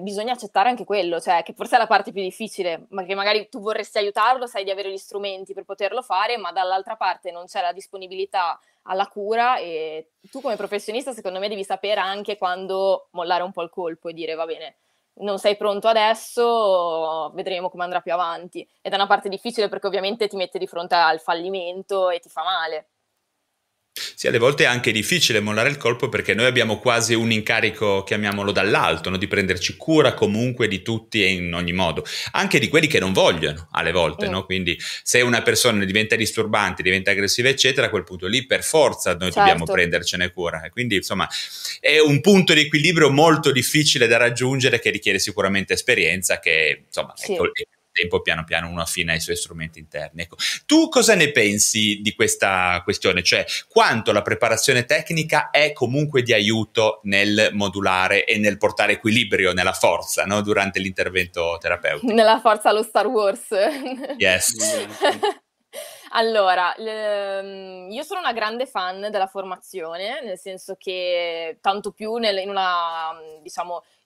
bisogna accettare anche quello, cioè che forse è la parte più difficile, ma che magari tu vorresti aiutarlo, sai di avere gli strumenti per poterlo fare, ma dall'altra parte non c'è la disponibilità alla cura, e tu come professionista secondo me devi sapere anche quando mollare un po' il colpo e dire va bene, non sei pronto adesso, vedremo come andrà più avanti. Ed è una parte difficile perché ovviamente ti mette di fronte al fallimento e ti fa male. Sì, alle volte è anche difficile mollare il colpo, perché noi abbiamo quasi un incarico, chiamiamolo dall'alto, no? Di prenderci cura comunque di tutti e in ogni modo, anche di quelli che non vogliono alle volte, no? Quindi se una persona diventa disturbante, diventa aggressiva eccetera, a quel punto lì per forza noi, certo, dobbiamo prendercene cura, e quindi insomma è un punto di equilibrio molto difficile da raggiungere, che richiede sicuramente esperienza, che insomma, sì, è tempo piano piano uno affina i suoi strumenti interni. Ecco. Tu cosa ne pensi di questa questione? Cioè quanto la preparazione tecnica è comunque di aiuto nel modulare e nel portare equilibrio nella forza, no? Durante l'intervento terapeutico? Nella forza allo Star Wars. Yes. Allora, io sono una grande fan della formazione, nel senso che tanto più in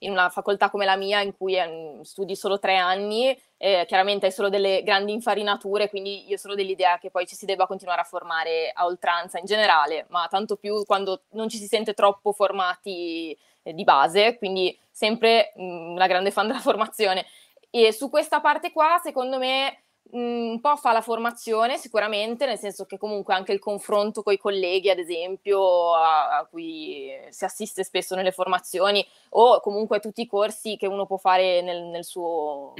una facoltà come la mia, in cui studi solo 3 anni, chiaramente hai solo delle grandi infarinature, quindi io sono dell'idea che poi ci si debba continuare a formare a oltranza in generale, ma tanto più quando non ci si sente troppo formati di base, quindi sempre una grande fan della formazione. E su questa parte qua, secondo me, un po' fa la formazione sicuramente, nel senso che comunque anche il confronto con i colleghi, ad esempio, a cui si assiste spesso nelle formazioni, o comunque tutti i corsi che uno può fare nella sua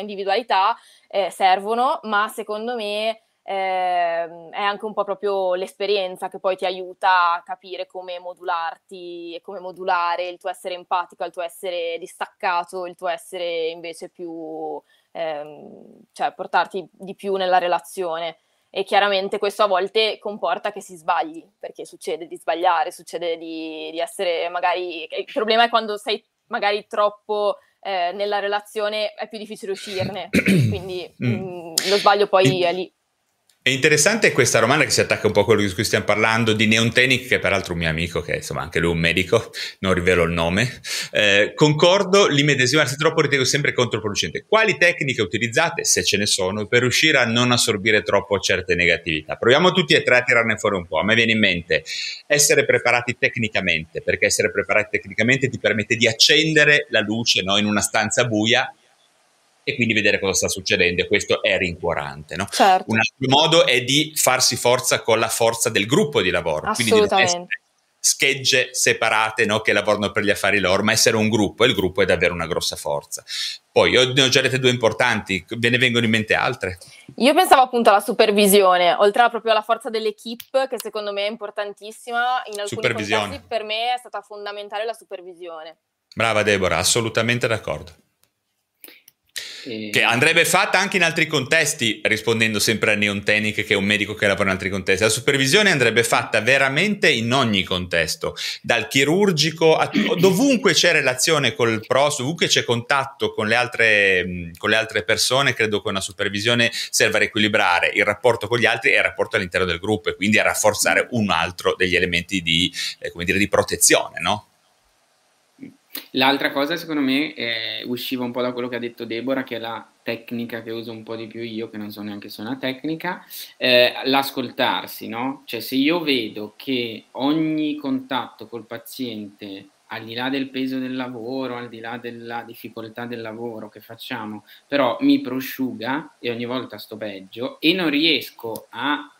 individualità, servono, ma secondo me è anche un po' proprio l'esperienza che poi ti aiuta a capire come modularti e come modulare il tuo essere empatico, il tuo essere distaccato, il tuo essere invece più... cioè portarti di più nella relazione. E chiaramente questo a volte comporta che si sbagli, perché succede di sbagliare, succede di essere magari... Il problema è quando sei magari troppo nella relazione, è più difficile uscirne, quindi lo sbaglio poi è lì. È interessante questa domanda, che si attacca un po' a quello di cui stiamo parlando, di Neontenic, che è peraltro un mio amico, che insomma anche lui è un medico, non rivelo il nome. Concordo, l'immedesimarsi troppo ritengo sempre controproducente. Quali tecniche utilizzate, se ce ne sono, per riuscire a non assorbire troppo certe negatività? Proviamo tutti e tre a tirarne fuori un po'. A me viene in mente essere preparati tecnicamente, perché essere preparati tecnicamente ti permette di accendere la luce, no, in una stanza buia, e quindi vedere cosa sta succedendo, e questo è rincuorante, no? Certo. Un altro modo è di farsi forza con la forza del gruppo di lavoro, quindi di non essere schegge separate, no, che lavorano per gli affari loro, ma essere un gruppo, e il gruppo è davvero una grossa forza. Poi ne ho già dette 2 importanti, ve ne vengono in mente altre? Io pensavo appunto alla supervisione, oltre proprio alla forza dell'equipe, che secondo me è importantissima. In alcuni contesti per me è stata fondamentale la supervisione. Brava Deborah, assolutamente d'accordo. Che andrebbe fatta anche in altri contesti, rispondendo sempre a Neon Tenic, che è un medico che lavora in altri contesti. La supervisione andrebbe fatta veramente in ogni contesto, dal chirurgico a dovunque c'è relazione col prossimo, dovunque c'è contatto con le altre persone. Credo che una supervisione serva a riequilibrare il rapporto con gli altri e il rapporto all'interno del gruppo, e quindi a rafforzare un altro degli elementi di, come dire, di protezione, no? L'altra cosa, secondo me, usciva un po' da quello che ha detto Deborah, che è la tecnica che uso un po' di più io, che non so neanche se è una tecnica, l'ascoltarsi, no? Cioè, se io vedo che ogni contatto col paziente, al di là del peso del lavoro, al di là della difficoltà del lavoro che facciamo, però mi prosciuga e ogni volta sto peggio e non riesco a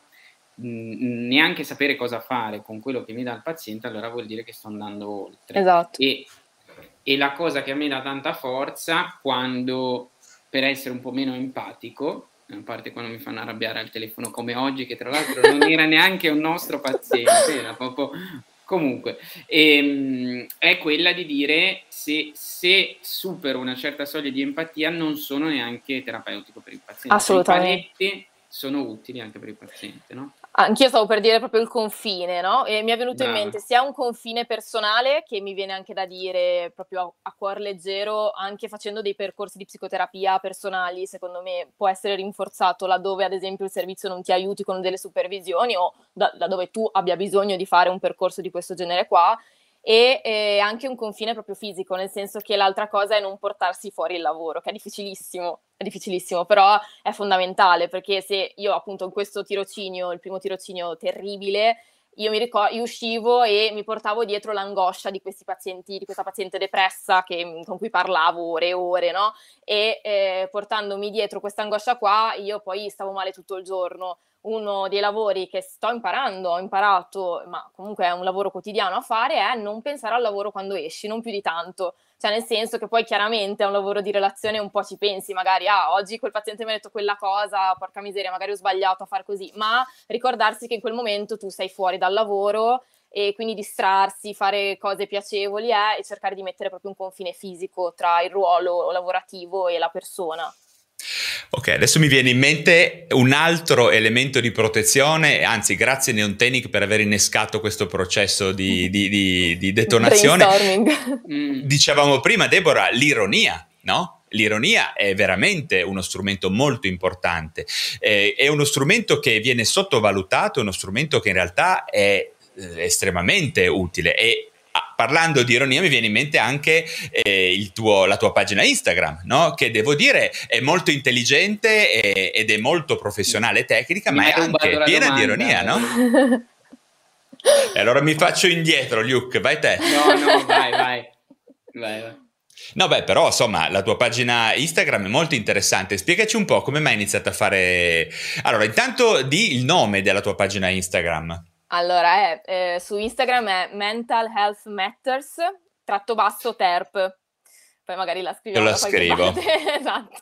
neanche sapere cosa fare con quello che mi dà il paziente, allora vuol dire che sto andando oltre. Esatto. E la cosa che a me dà tanta forza, quando, per essere un po' meno empatico, a parte quando mi fanno arrabbiare al telefono come oggi, che tra l'altro non era neanche un nostro paziente, era proprio... Comunque, è quella di dire se supero una certa soglia di empatia non sono neanche terapeutico per il paziente. Assolutamente. I paletti sono utili anche per il paziente, no? Anch'io stavo per dire proprio il confine, no? E mi è venuto in mente sia un confine personale, che mi viene anche da dire proprio a cuor leggero, anche facendo dei percorsi di psicoterapia personali, secondo me può essere rinforzato laddove ad esempio il servizio non ti aiuti con delle supervisioni, o laddove tu abbia bisogno di fare un percorso di questo genere qua, e anche un confine proprio fisico, nel senso che l'altra cosa è non portarsi fuori il lavoro, che è difficilissimo, però è fondamentale, perché se io appunto in questo tirocinio, il primo tirocinio terribile, io uscivo e mi portavo dietro l'angoscia di questi pazienti, di questa paziente depressa con cui parlavo ore e ore, no? E portandomi dietro questa angoscia qua, io poi stavo male tutto il giorno. Uno dei lavori che ho imparato, ma comunque è un lavoro quotidiano a fare, è non pensare al lavoro quando esci, non più di tanto, cioè nel senso che poi chiaramente è un lavoro di relazione, un po' ci pensi, magari oggi quel paziente mi ha detto quella cosa, porca miseria, magari ho sbagliato a far così, ma ricordarsi che in quel momento tu sei fuori dal lavoro, e quindi distrarsi, fare cose piacevoli e cercare di mettere proprio un confine fisico tra il ruolo lavorativo e la persona. Ok, adesso mi viene in mente un altro elemento di protezione, anzi grazie Neon Tenic per aver innescato questo processo di detonazione. Dicevamo prima, Deborah, l'ironia, no? L'ironia è veramente uno strumento molto importante, è uno strumento che viene sottovalutato, è uno strumento che in realtà è estremamente utile. E parlando di ironia mi viene in mente anche la tua pagina Instagram, no? Che devo dire è molto intelligente ed è molto professionale e tecnica, ma è anche piena di ironia, no? E allora mi faccio indietro, Luke, vai te. No, vai. No, beh, però insomma la tua pagina Instagram è molto interessante, spiegaci un po' come mai hai iniziato a fare... Allora, intanto di il nome della tua pagina Instagram. Allora, su Instagram è Mental Health Matters _Terp, poi magari la scriviamo. Io la scrivo. Esatto.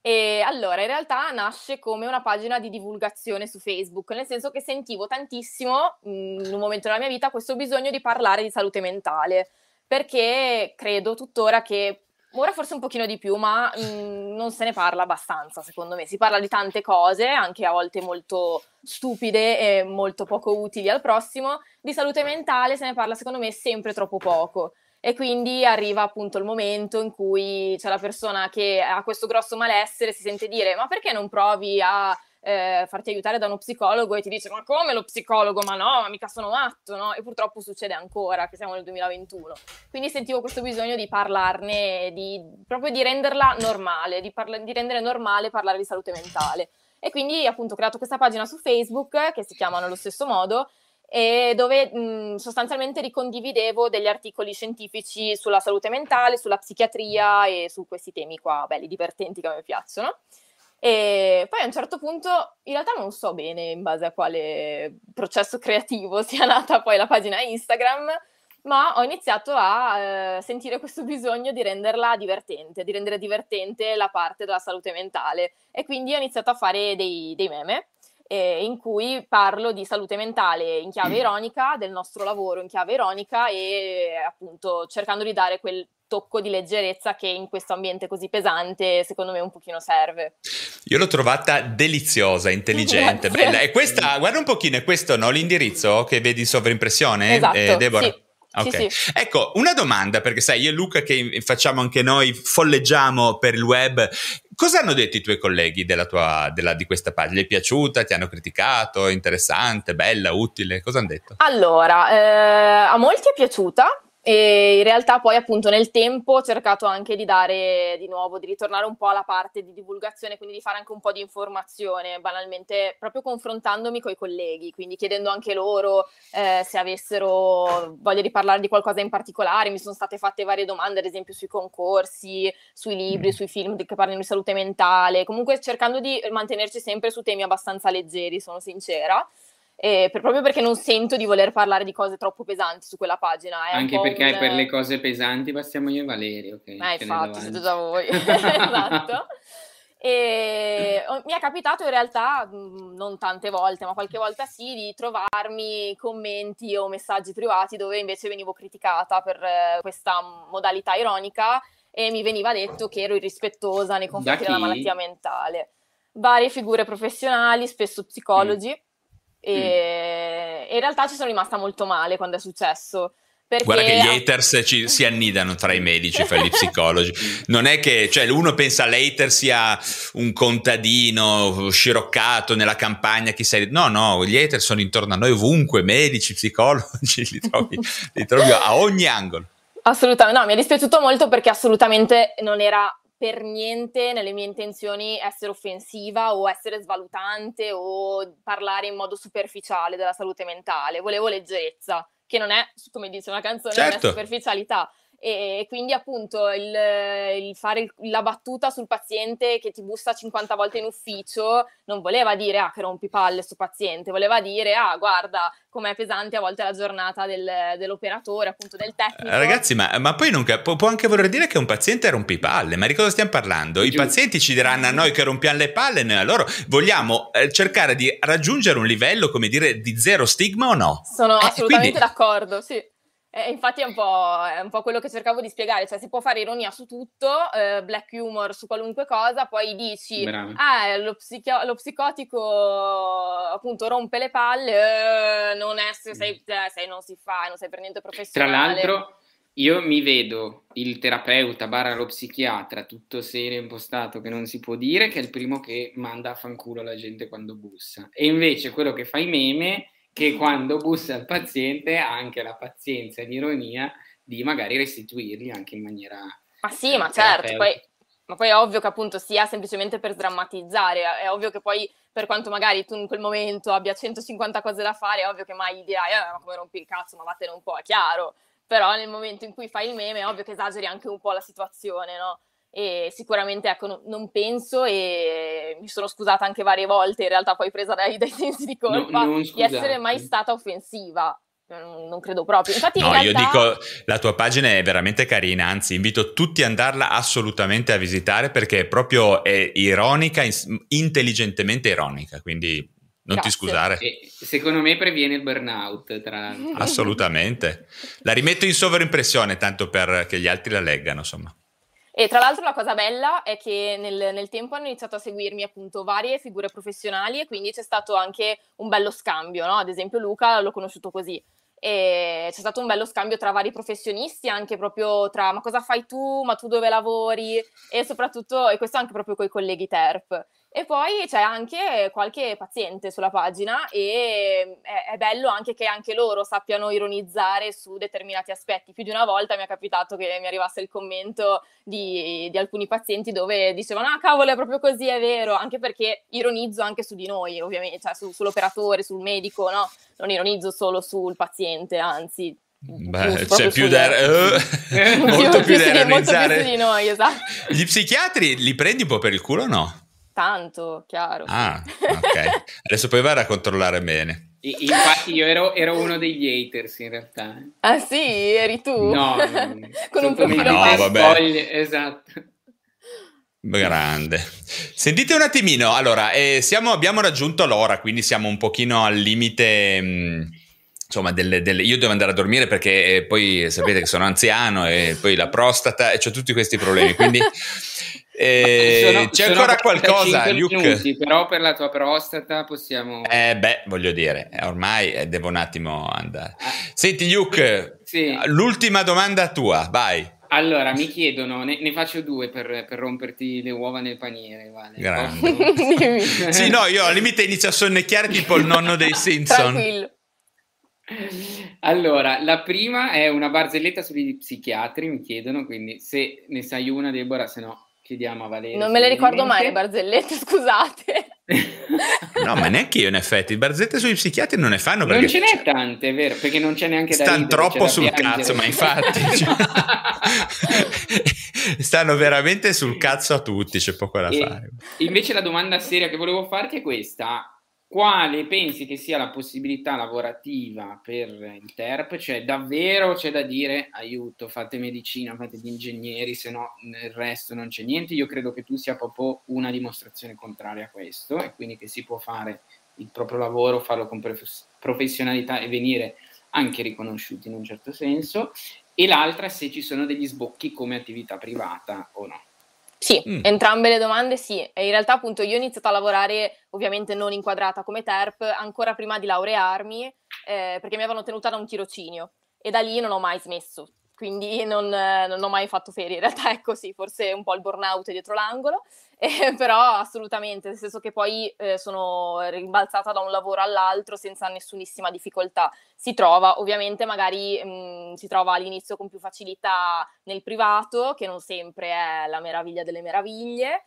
E allora, in realtà nasce come una pagina di divulgazione su Facebook, nel senso che sentivo tantissimo, in un momento della mia vita, questo bisogno di parlare di salute mentale, perché credo tuttora che... Ora forse un pochino di più, ma non se ne parla abbastanza, secondo me. Si parla di tante cose, anche a volte molto stupide e molto poco utili al prossimo. Di salute mentale se ne parla, secondo me, sempre troppo poco. E quindi arriva appunto il momento in cui c'è la persona che ha questo grosso malessere, si sente dire «Ma perché non provi a farti aiutare da uno psicologo?» E ti dice «Ma come lo psicologo? Ma no, ma mica sono matto, no?» E purtroppo succede ancora, che siamo nel 2021. Quindi sentivo questo bisogno di parlarne, proprio di renderla normale, di rendere normale parlare di salute mentale. E quindi appunto ho creato questa pagina su Facebook, che si chiama allo stesso modo, e dove sostanzialmente ricondividevo degli articoli scientifici sulla salute mentale, sulla psichiatria e su questi temi qua belli divertenti che a me piacciono. E poi a un certo punto, in realtà non so bene in base a quale processo creativo sia nata poi la pagina Instagram, ma ho iniziato a sentire questo bisogno di renderla divertente, di rendere divertente la parte della salute mentale, e quindi ho iniziato a fare dei meme in cui parlo di salute mentale in chiave ironica, del nostro lavoro in chiave ironica, e appunto cercando di dare quel tocco di leggerezza che in questo ambiente così pesante secondo me un pochino serve. Io l'ho trovata deliziosa, intelligente, grazie, bella. E questa, guarda un pochino, è questo, no, l'indirizzo che vedi in sovraimpressione? Esatto, Deborah? Sì. Okay. Sì, sì. Ecco, una domanda, perché sai, io e Luca che facciamo anche noi, folleggiamo per il web, cosa hanno detto i tuoi colleghi di questa pagina? Gli è piaciuta? Ti hanno criticato? Interessante? Bella? Utile? Cosa hanno detto? Allora, a molti è piaciuta. E in realtà poi appunto nel tempo ho cercato anche di dare di nuovo, di ritornare un po' alla parte di divulgazione, quindi di fare anche un po' di informazione banalmente, proprio confrontandomi coi colleghi, quindi chiedendo anche loro se avessero voglia di parlare di qualcosa in particolare. Mi sono state fatte varie domande, ad esempio sui concorsi, sui libri, sui film che parlano di salute mentale, comunque cercando di mantenerci sempre su temi abbastanza leggeri, sono sincera. Proprio perché non sento di voler parlare di cose troppo pesanti su quella pagina. Anche perché per le cose pesanti passiamo io e Valerio. Okay, infatti, siete già voi. Esatto. E mi è capitato in realtà, non tante volte, ma qualche volta sì, di trovarmi commenti o messaggi privati dove invece venivo criticata per questa modalità ironica e mi veniva detto che ero irrispettosa nei confronti della malattia mentale. Varie figure professionali, spesso psicologi. E in realtà ci sono rimasta molto male quando è successo, perché guarda che gli haters si annidano tra i medici, fra gli psicologi. Non è che, cioè, uno pensa l'hater sia un contadino sciroccato nella campagna, chissà, no, gli haters sono intorno a noi ovunque, medici, psicologi, li trovi a ogni angolo. Assolutamente, no, mi è dispiaciuto molto perché assolutamente non era per niente nelle mie intenzioni essere offensiva o essere svalutante o parlare in modo superficiale della salute mentale. Volevo leggerezza, che non è, come dice una canzone, certo, non è superficialità. E quindi appunto il fare la battuta sul paziente che ti bussa 50 volte in ufficio non voleva dire che rompipalle sto paziente, voleva dire guarda com'è pesante a volte la giornata dell'operatore, appunto del tecnico. Ragazzi, ma poi non può anche voler dire che un paziente rompipalle, ma di cosa stiamo parlando? I pazienti ci diranno a noi che rompiamo le palle, noi a loro. Vogliamo cercare di raggiungere un livello, come dire, di zero stigma o no? Sono assolutamente d'accordo, sì. Infatti è un po' quello che cercavo di spiegare, cioè si può fare ironia su tutto, black humor su qualunque cosa, poi dici lo psicotico appunto rompe le palle, non è sei non si fa, non sei per niente professionale. Tra l'altro io mi vedo il terapeuta / lo psichiatra tutto serio impostato che non si può dire, che è il primo che manda a fanculo la gente quando bussa, e invece quello che fa i meme, che quando bussa al paziente ha anche la pazienza e l'ironia di magari restituirli anche in maniera... Ma sì, ma certo, poi è ovvio che appunto sia semplicemente per sdrammatizzare, è ovvio che poi per quanto magari tu in quel momento abbia 150 cose da fare, è ovvio che mai gli dirai ma come rompi il cazzo, ma vattene un po', è chiaro, però nel momento in cui fai il meme è ovvio che esageri anche un po' la situazione, no? E sicuramente, ecco, non penso, e mi sono scusata anche varie volte in realtà, poi presa dai sensi di colpa, di essere mai stata offensiva. Non credo proprio. Infatti, no, in realtà... io dico, la tua pagina è veramente carina, anzi invito tutti ad andarla assolutamente a visitare, perché proprio è ironica, intelligentemente ironica, quindi non ti scusare. Secondo me previene il burnout, tra l'altro. Assolutamente. La rimetto in sovraimpressione tanto perché gli altri la leggano, insomma. E tra l'altro la cosa bella è che nel tempo hanno iniziato a seguirmi appunto varie figure professionali, e quindi c'è stato anche un bello scambio, no? Ad esempio Luca l'ho conosciuto così, e c'è stato un bello scambio tra vari professionisti, anche proprio tra ma cosa fai tu, ma tu dove lavori, e soprattutto, e questo anche proprio coi colleghi TERP. E poi c'è anche qualche paziente sulla pagina, e è bello anche che anche loro sappiano ironizzare su determinati aspetti. Più di una volta mi è capitato che mi arrivasse il commento di alcuni pazienti dove dicevano cavolo, è proprio così, è vero, anche perché ironizzo anche su di noi, ovviamente, cioè sull'operatore, sul medico, no? Non ironizzo solo sul paziente, anzi... Beh, c'è più da molto più di noi, esatto. Gli psichiatri li prendi un po' per il culo o no? Tanto, chiaro. Ah, ok. Adesso poi vai a controllare bene. Infatti io ero uno degli haters in realtà. Ah sì? Eri tu? No. Con un profilo foglie, esatto. Grande. Sentite un attimino, allora, abbiamo raggiunto l'ora, quindi siamo un pochino al limite... insomma, io devo andare a dormire perché poi sapete che sono anziano e poi la prostata e c'ho tutti questi problemi, quindi c'è ancora qualcosa, Luke? Però per la tua prostata possiamo... voglio dire, ormai devo un attimo andare. Senti, Luke, sì. L'ultima domanda tua, vai. Allora, mi chiedono, ne faccio due per romperti le uova nel paniere, Vale. Grande. Sì, no, io al limite inizio a sonnecchiare tipo il nonno dei Simpson. Tranquillo. Allora, la prima è una barzelletta sugli psichiatri, mi chiedono, quindi se ne sai una, Deborah, se no chiediamo a Valerio. Non me le ricordo mai le barzellette, scusate. No, ma neanche io in effetti, barzellette sugli psichiatri non ne fanno perché... Non ce n'è tante, è vero, perché non c'è neanche da ridere. Stanno troppo sul cazzo, ma infatti... stanno veramente sul cazzo a tutti, c'è poco da fare. Invece la domanda seria che volevo farti è questa. Quale pensi che sia la possibilità lavorativa per il TERP? Cioè davvero c'è da dire aiuto, fate medicina, fate gli ingegneri, se no nel resto non c'è niente. Io credo che tu sia proprio una dimostrazione contraria a questo e quindi che si può fare il proprio lavoro, farlo con professionalità e venire anche riconosciuti in un certo senso. E l'altra è se ci sono degli sbocchi come attività privata o no. Sì, entrambe le domande sì, e in realtà appunto io ho iniziato a lavorare ovviamente non inquadrata come TERP ancora prima di laurearmi perché mi avevano tenuta da un tirocinio e da lì non ho mai smesso, quindi non ho mai fatto ferie in realtà, ecco sì, forse un po' il burnout è dietro l'angolo, però assolutamente, nel senso che poi sono rimbalzata da un lavoro all'altro senza nessunissima difficoltà, si trova ovviamente magari si trova all'inizio con più facilità nel privato, che non sempre è la meraviglia delle meraviglie,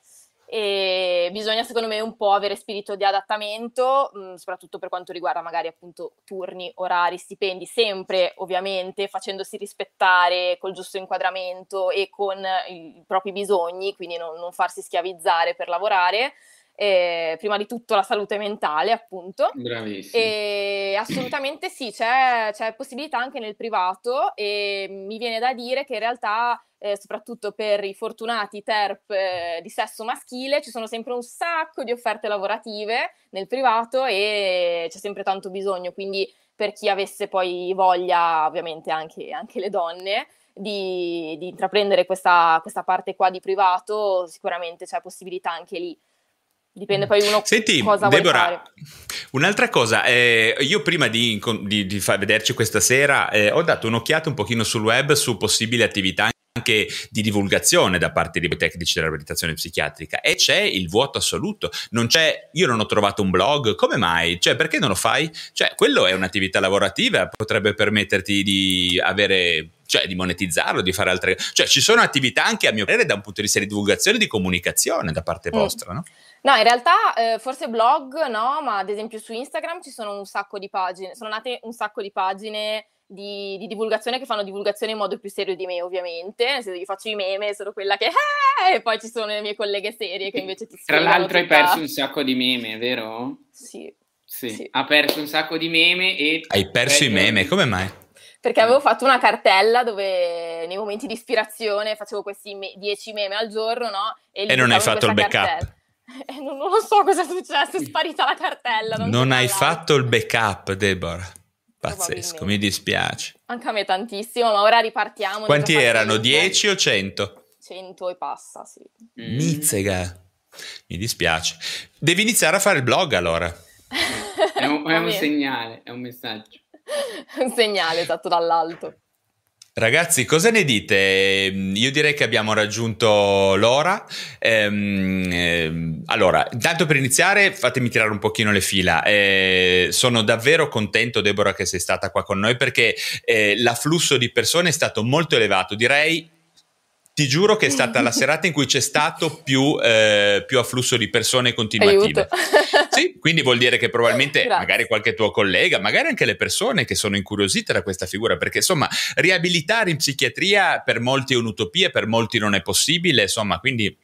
e bisogna secondo me un po' avere spirito di adattamento, soprattutto per quanto riguarda magari appunto turni, orari, stipendi, sempre ovviamente facendosi rispettare col giusto inquadramento e con i propri bisogni, quindi non farsi schiavizzare per lavorare. Prima di tutto la salute mentale, appunto. Bravissimo. E assolutamente sì, c'è possibilità anche nel privato e mi viene da dire che in realtà soprattutto per i fortunati TERP di sesso maschile ci sono sempre un sacco di offerte lavorative nel privato e c'è sempre tanto bisogno, quindi per chi avesse poi voglia, ovviamente anche le donne, di intraprendere questa parte qua di privato, sicuramente c'è possibilità anche lì. Dipende poi uno. Senti, cosa Deborah, vuole fare. Un'altra cosa, io prima di vederci questa sera ho dato un'occhiata un pochino sul web su possibili attività anche di divulgazione da parte dei tecnici della riabilitazione psichiatrica e c'è il vuoto assoluto, io non ho trovato un blog, come mai? Cioè perché non lo fai? Cioè quello è un'attività lavorativa, potrebbe permetterti di avere... cioè di monetizzarlo, di fare altre... Cioè ci sono attività anche a mio parere da un punto di vista di divulgazione e di comunicazione da parte vostra, no? No, in realtà forse blog no, ma ad esempio su Instagram ci sono un sacco di pagine, sono nate un sacco di pagine di divulgazione che fanno divulgazione in modo più serio di me ovviamente, se io faccio i meme sono quella che... e poi ci sono le mie colleghe serie che invece ti spiegano. Tra l'altro hai perso un sacco di meme, vero? Sì. Ha perso un sacco di meme e... Hai perso i meme, come mai? Perché avevo fatto una cartella dove nei momenti di ispirazione facevo questi 10 meme al giorno, no? E non hai fatto il backup. Non lo so cosa è successo, è sparita la cartella. Non hai fatto il backup, Deborah. Pazzesco, mi dispiace. Anche a me tantissimo, ma ora ripartiamo. Quanti erano, 10 o 100? 100 e passa, sì. Mizzega, mi dispiace. Devi iniziare a fare il blog allora. è un segnale, è un messaggio. Un segnale dato dall'alto. Ragazzi, cosa ne dite? Io direi che abbiamo raggiunto l'ora. Allora, intanto per iniziare fatemi tirare un pochino le fila. Sono davvero contento, Deborah, che sei stata qua con noi perché l'afflusso di persone è stato molto elevato, direi. Ti giuro che è stata la serata in cui c'è stato più afflusso di persone continuative. Sì, quindi vuol dire che probabilmente magari qualche tuo collega, magari anche le persone che sono incuriosite da questa figura, perché insomma riabilitare in psichiatria per molti è un'utopia, per molti non è possibile, insomma, quindi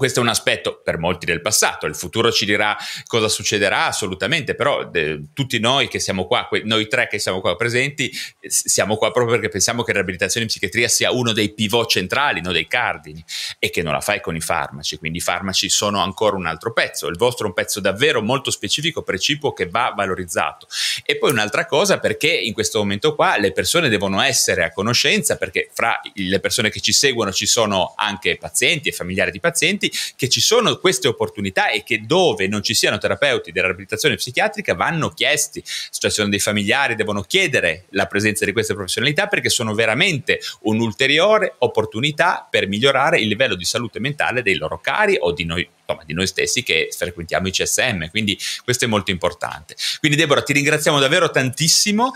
Questo è un aspetto per molti del passato, il futuro ci dirà cosa succederà assolutamente, però tutti noi che siamo qua, noi tre che siamo qua presenti, siamo qua proprio perché pensiamo che la riabilitazione in psichiatria sia uno dei pivot centrali, uno dei cardini, e che non la fai con i farmaci, quindi i farmaci sono ancora un altro pezzo, il vostro è un pezzo davvero molto specifico, precipuo, che va valorizzato. E poi un'altra cosa, perché in questo momento qua le persone devono essere a conoscenza, perché fra le persone che ci seguono ci sono anche pazienti e familiari di pazienti, che ci sono queste opportunità e che dove non ci siano terapeuti della riabilitazione psichiatrica vanno chiesti, l'associazione dei familiari devono chiedere la presenza di queste professionalità, perché sono veramente un'ulteriore opportunità per migliorare il livello di salute mentale dei loro cari o di noi, insomma, di noi stessi che frequentiamo i CSM, quindi questo è molto importante. Quindi Deborah, ti ringraziamo davvero tantissimo,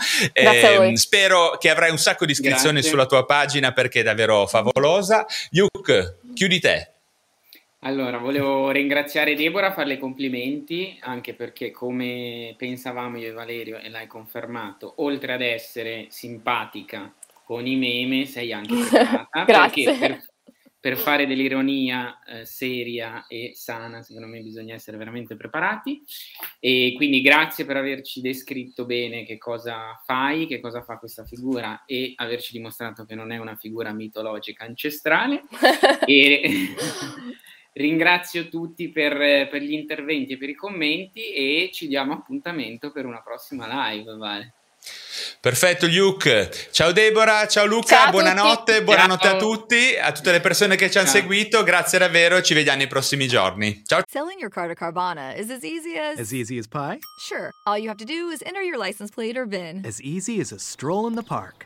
spero che avrai un sacco di iscrizioni sulla tua pagina perché è davvero favolosa. Luke, chiudi te. Allora, volevo ringraziare Deborah, farle complimenti, anche perché come pensavamo io e Valerio, e l'hai confermato, oltre ad essere simpatica con i meme, sei anche preparata. Grazie. Per fare dell'ironia seria e sana, secondo me bisogna essere veramente preparati. E quindi grazie per averci descritto bene che cosa fai, che cosa fa questa figura, e averci dimostrato che non è una figura mitologica ancestrale. Ringrazio tutti per gli interventi e per i commenti, e ci diamo appuntamento per una prossima live, Vale. Perfetto, Luke. Ciao Deborah, ciao Luca, ciao, buonanotte, buonanotte a tutti, a tutte le persone che ci hanno seguito, grazie davvero, ci vediamo nei prossimi giorni. Ciao. Selling your car to Carvana is as easy as pie? Sure. All you have to do is enter your license plate or VIN. As easy as a stroll in the park.